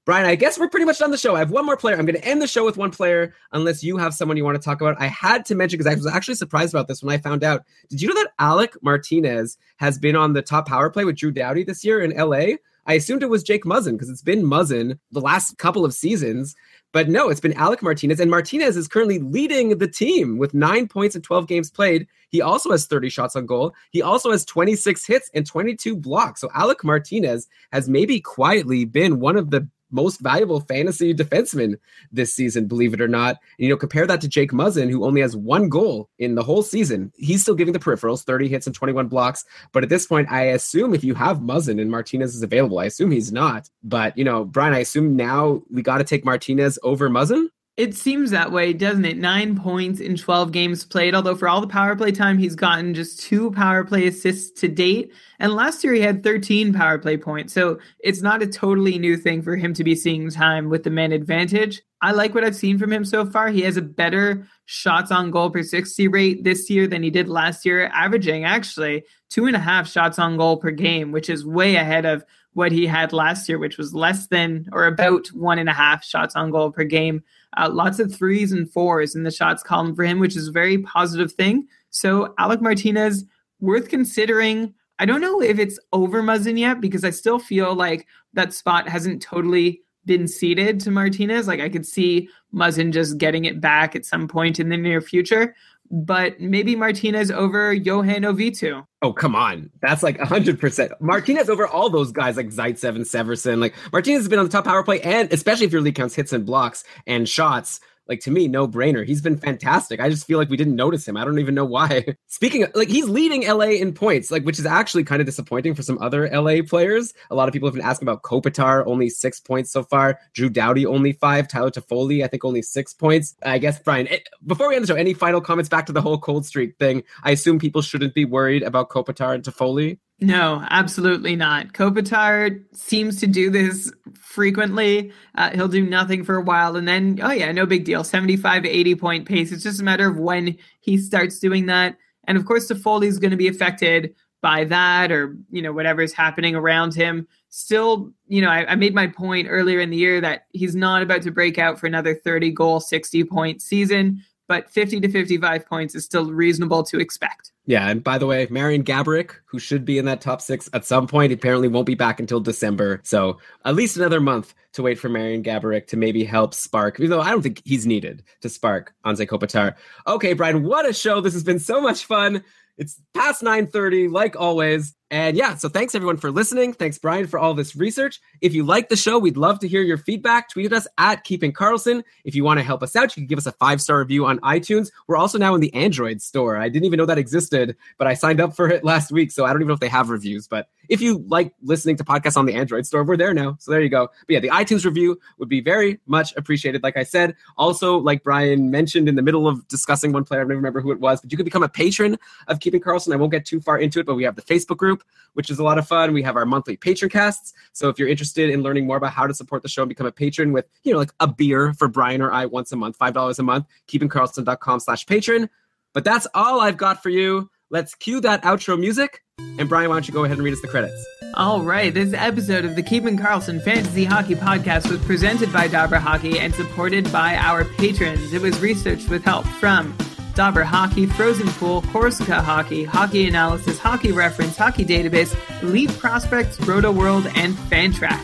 Brian, I guess we're pretty much done the show. I have one more player. I'm going to end the show with one player unless you have someone you want to talk about. I had to mention, because I was actually surprised about this when I found out. Did you know that Alec Martinez has been on the top power play with Drew Doughty this year in LA? I assumed it was Jake Muzzin because it's been Muzzin the last couple of seasons. But no, it's been Alec Martinez. And Martinez is currently leading the team with 9 points in 12 games played. He also has 30 shots on goal. He also has 26 hits and 22 blocks. So Alec Martinez has maybe quietly been one of the most valuable fantasy defenseman this season, believe it or not. And, you know, compare that to Jake Muzzin, who only has one goal in the whole season. He's still giving the peripherals, 30 hits and 21 blocks. But at this point, I assume if you have Muzzin and Martinez is available, I assume he's not. But, you know, Brian, I assume now we got to take Martinez over Muzzin? It seems that way, doesn't it? 9 points in 12 games played, although for all the power play time, he's gotten just 2 power play assists to date. And last year, he had 13 power play points. So it's not a totally new thing for him to be seeing time with the man advantage. I like what I've seen from him so far. He has a better shots on goal per 60 rate this year than he did last year, averaging actually 2.5 shots on goal per game, which is way ahead of what he had last year, which was less than or about 1.5 shots on goal per game. Lots of 3s and 4s in the shots column for him, which is a very positive thing. So Alec Martinez, worth considering. I don't know if it's over Muzzin yet, because I still feel like that spot hasn't totally been ceded to Martinez. Like, I could see Muzzin just getting it back at some point in the near future. But maybe Martinez over Johan Oviedo. Oh, come on. That's like 100%. Martinez over all those guys like Zaitsev and Severson. Like, Martinez has been on the top power play, and especially if your league counts hits and blocks and shots, like, to me, no brainer. He's been fantastic. I just feel like we didn't notice him. I don't even know why. Speaking of, like, he's leading LA in points, like, which is actually kind of disappointing for some other LA players. A lot of people have been asking about Kopitar, only 6 points so far. Drew Doughty, only 5. Tyler Toffoli, I think, only 6 points. I guess, Brian, before we end the show, any final comments back to the whole cold streak thing? I assume people shouldn't be worried about Kopitar and Toffoli. No, absolutely not. Kopitar seems to do this frequently. He'll do nothing for a while, and then, oh yeah, no big deal. 75 to 80 point pace. It's just a matter of when he starts doing that. And of course, Toffoli is going to be affected by that, or, you know, whatever is happening around him. Still, you know, I made my point earlier in the year that he's not about to break out for another 30 goal, 60 point season, but 50 to 55 points is still reasonable to expect. Yeah, and by the way, Marian Gaborik, who should be in that top 6 at some point, apparently won't be back until December. So at least another month to wait for Marian Gaborik to maybe help spark, even though I don't think he's needed to spark Anze Kopitar. Okay, Brian, what a show. This has been so much fun. It's past 9:30, like always. And yeah, so thanks everyone for listening. Thanks, Brian, for all this research. If you like the show, we'd love to hear your feedback. Tweet at us at Keeping Carlson. If you want to help us out, you can give us a 5-star review on iTunes. We're also now in the Android store. I didn't even know that existed, but I signed up for it last week, so I don't even know if they have reviews. But if you like listening to podcasts on the Android store, we're there now. So there you go. But yeah, the iTunes review would be very much appreciated, like I said. Also, like Brian mentioned in the middle of discussing one player, I don't remember who it was, but you could become a patron of Keeping Carlson. I won't get too far into it, but we have the Facebook group, which is a lot of fun. We have our monthly patron casts. So if you're interested in learning more about how to support the show and become a patron with, you know, like a beer for Brian or I once a month, $5 a month, keepingcarlson.com/patron. But that's all I've got for you. Let's cue that outro music. And Brian, why don't you go ahead and read us the credits? All right. This episode of the Keeping Carlson Fantasy Hockey Podcast was presented by Dabra Hockey and supported by our patrons. It was researched with help from Dabra Hockey, Frozen Pool, Corsica Hockey, Hockey Analysis, Hockey Reference, Hockey Database, Elite Prospects, Roto World, and Fantrax.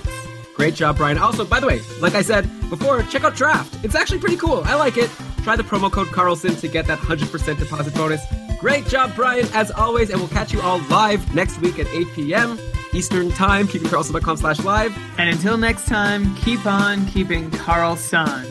Great job, Brian. Also, by the way, like I said before, check out Draft. It's actually pretty cool. I like it. Try the promo code Carlson to get that 100% deposit bonus. Great job, Brian, as always, and we'll catch you all live next week at 8 p.m. Eastern Time, keepingcarlson.com/live. And until next time, keep on keeping Carlson.